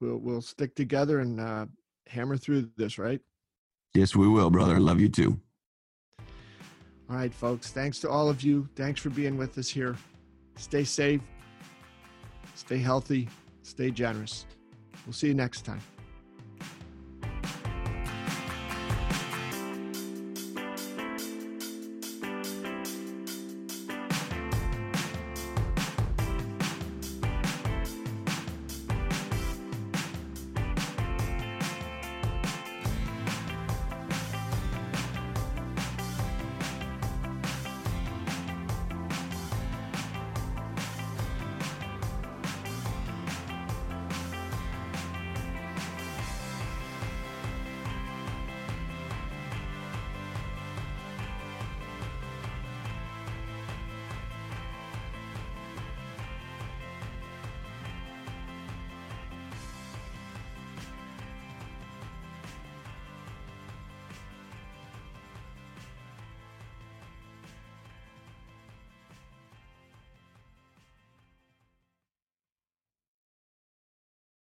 we'll we'll stick together and uh, hammer through this, right? Yes, we will, brother. Love you too. All right, folks. Thanks to all of you. Thanks for being with us here. Stay safe. Stay healthy. Stay generous. We'll see you next time.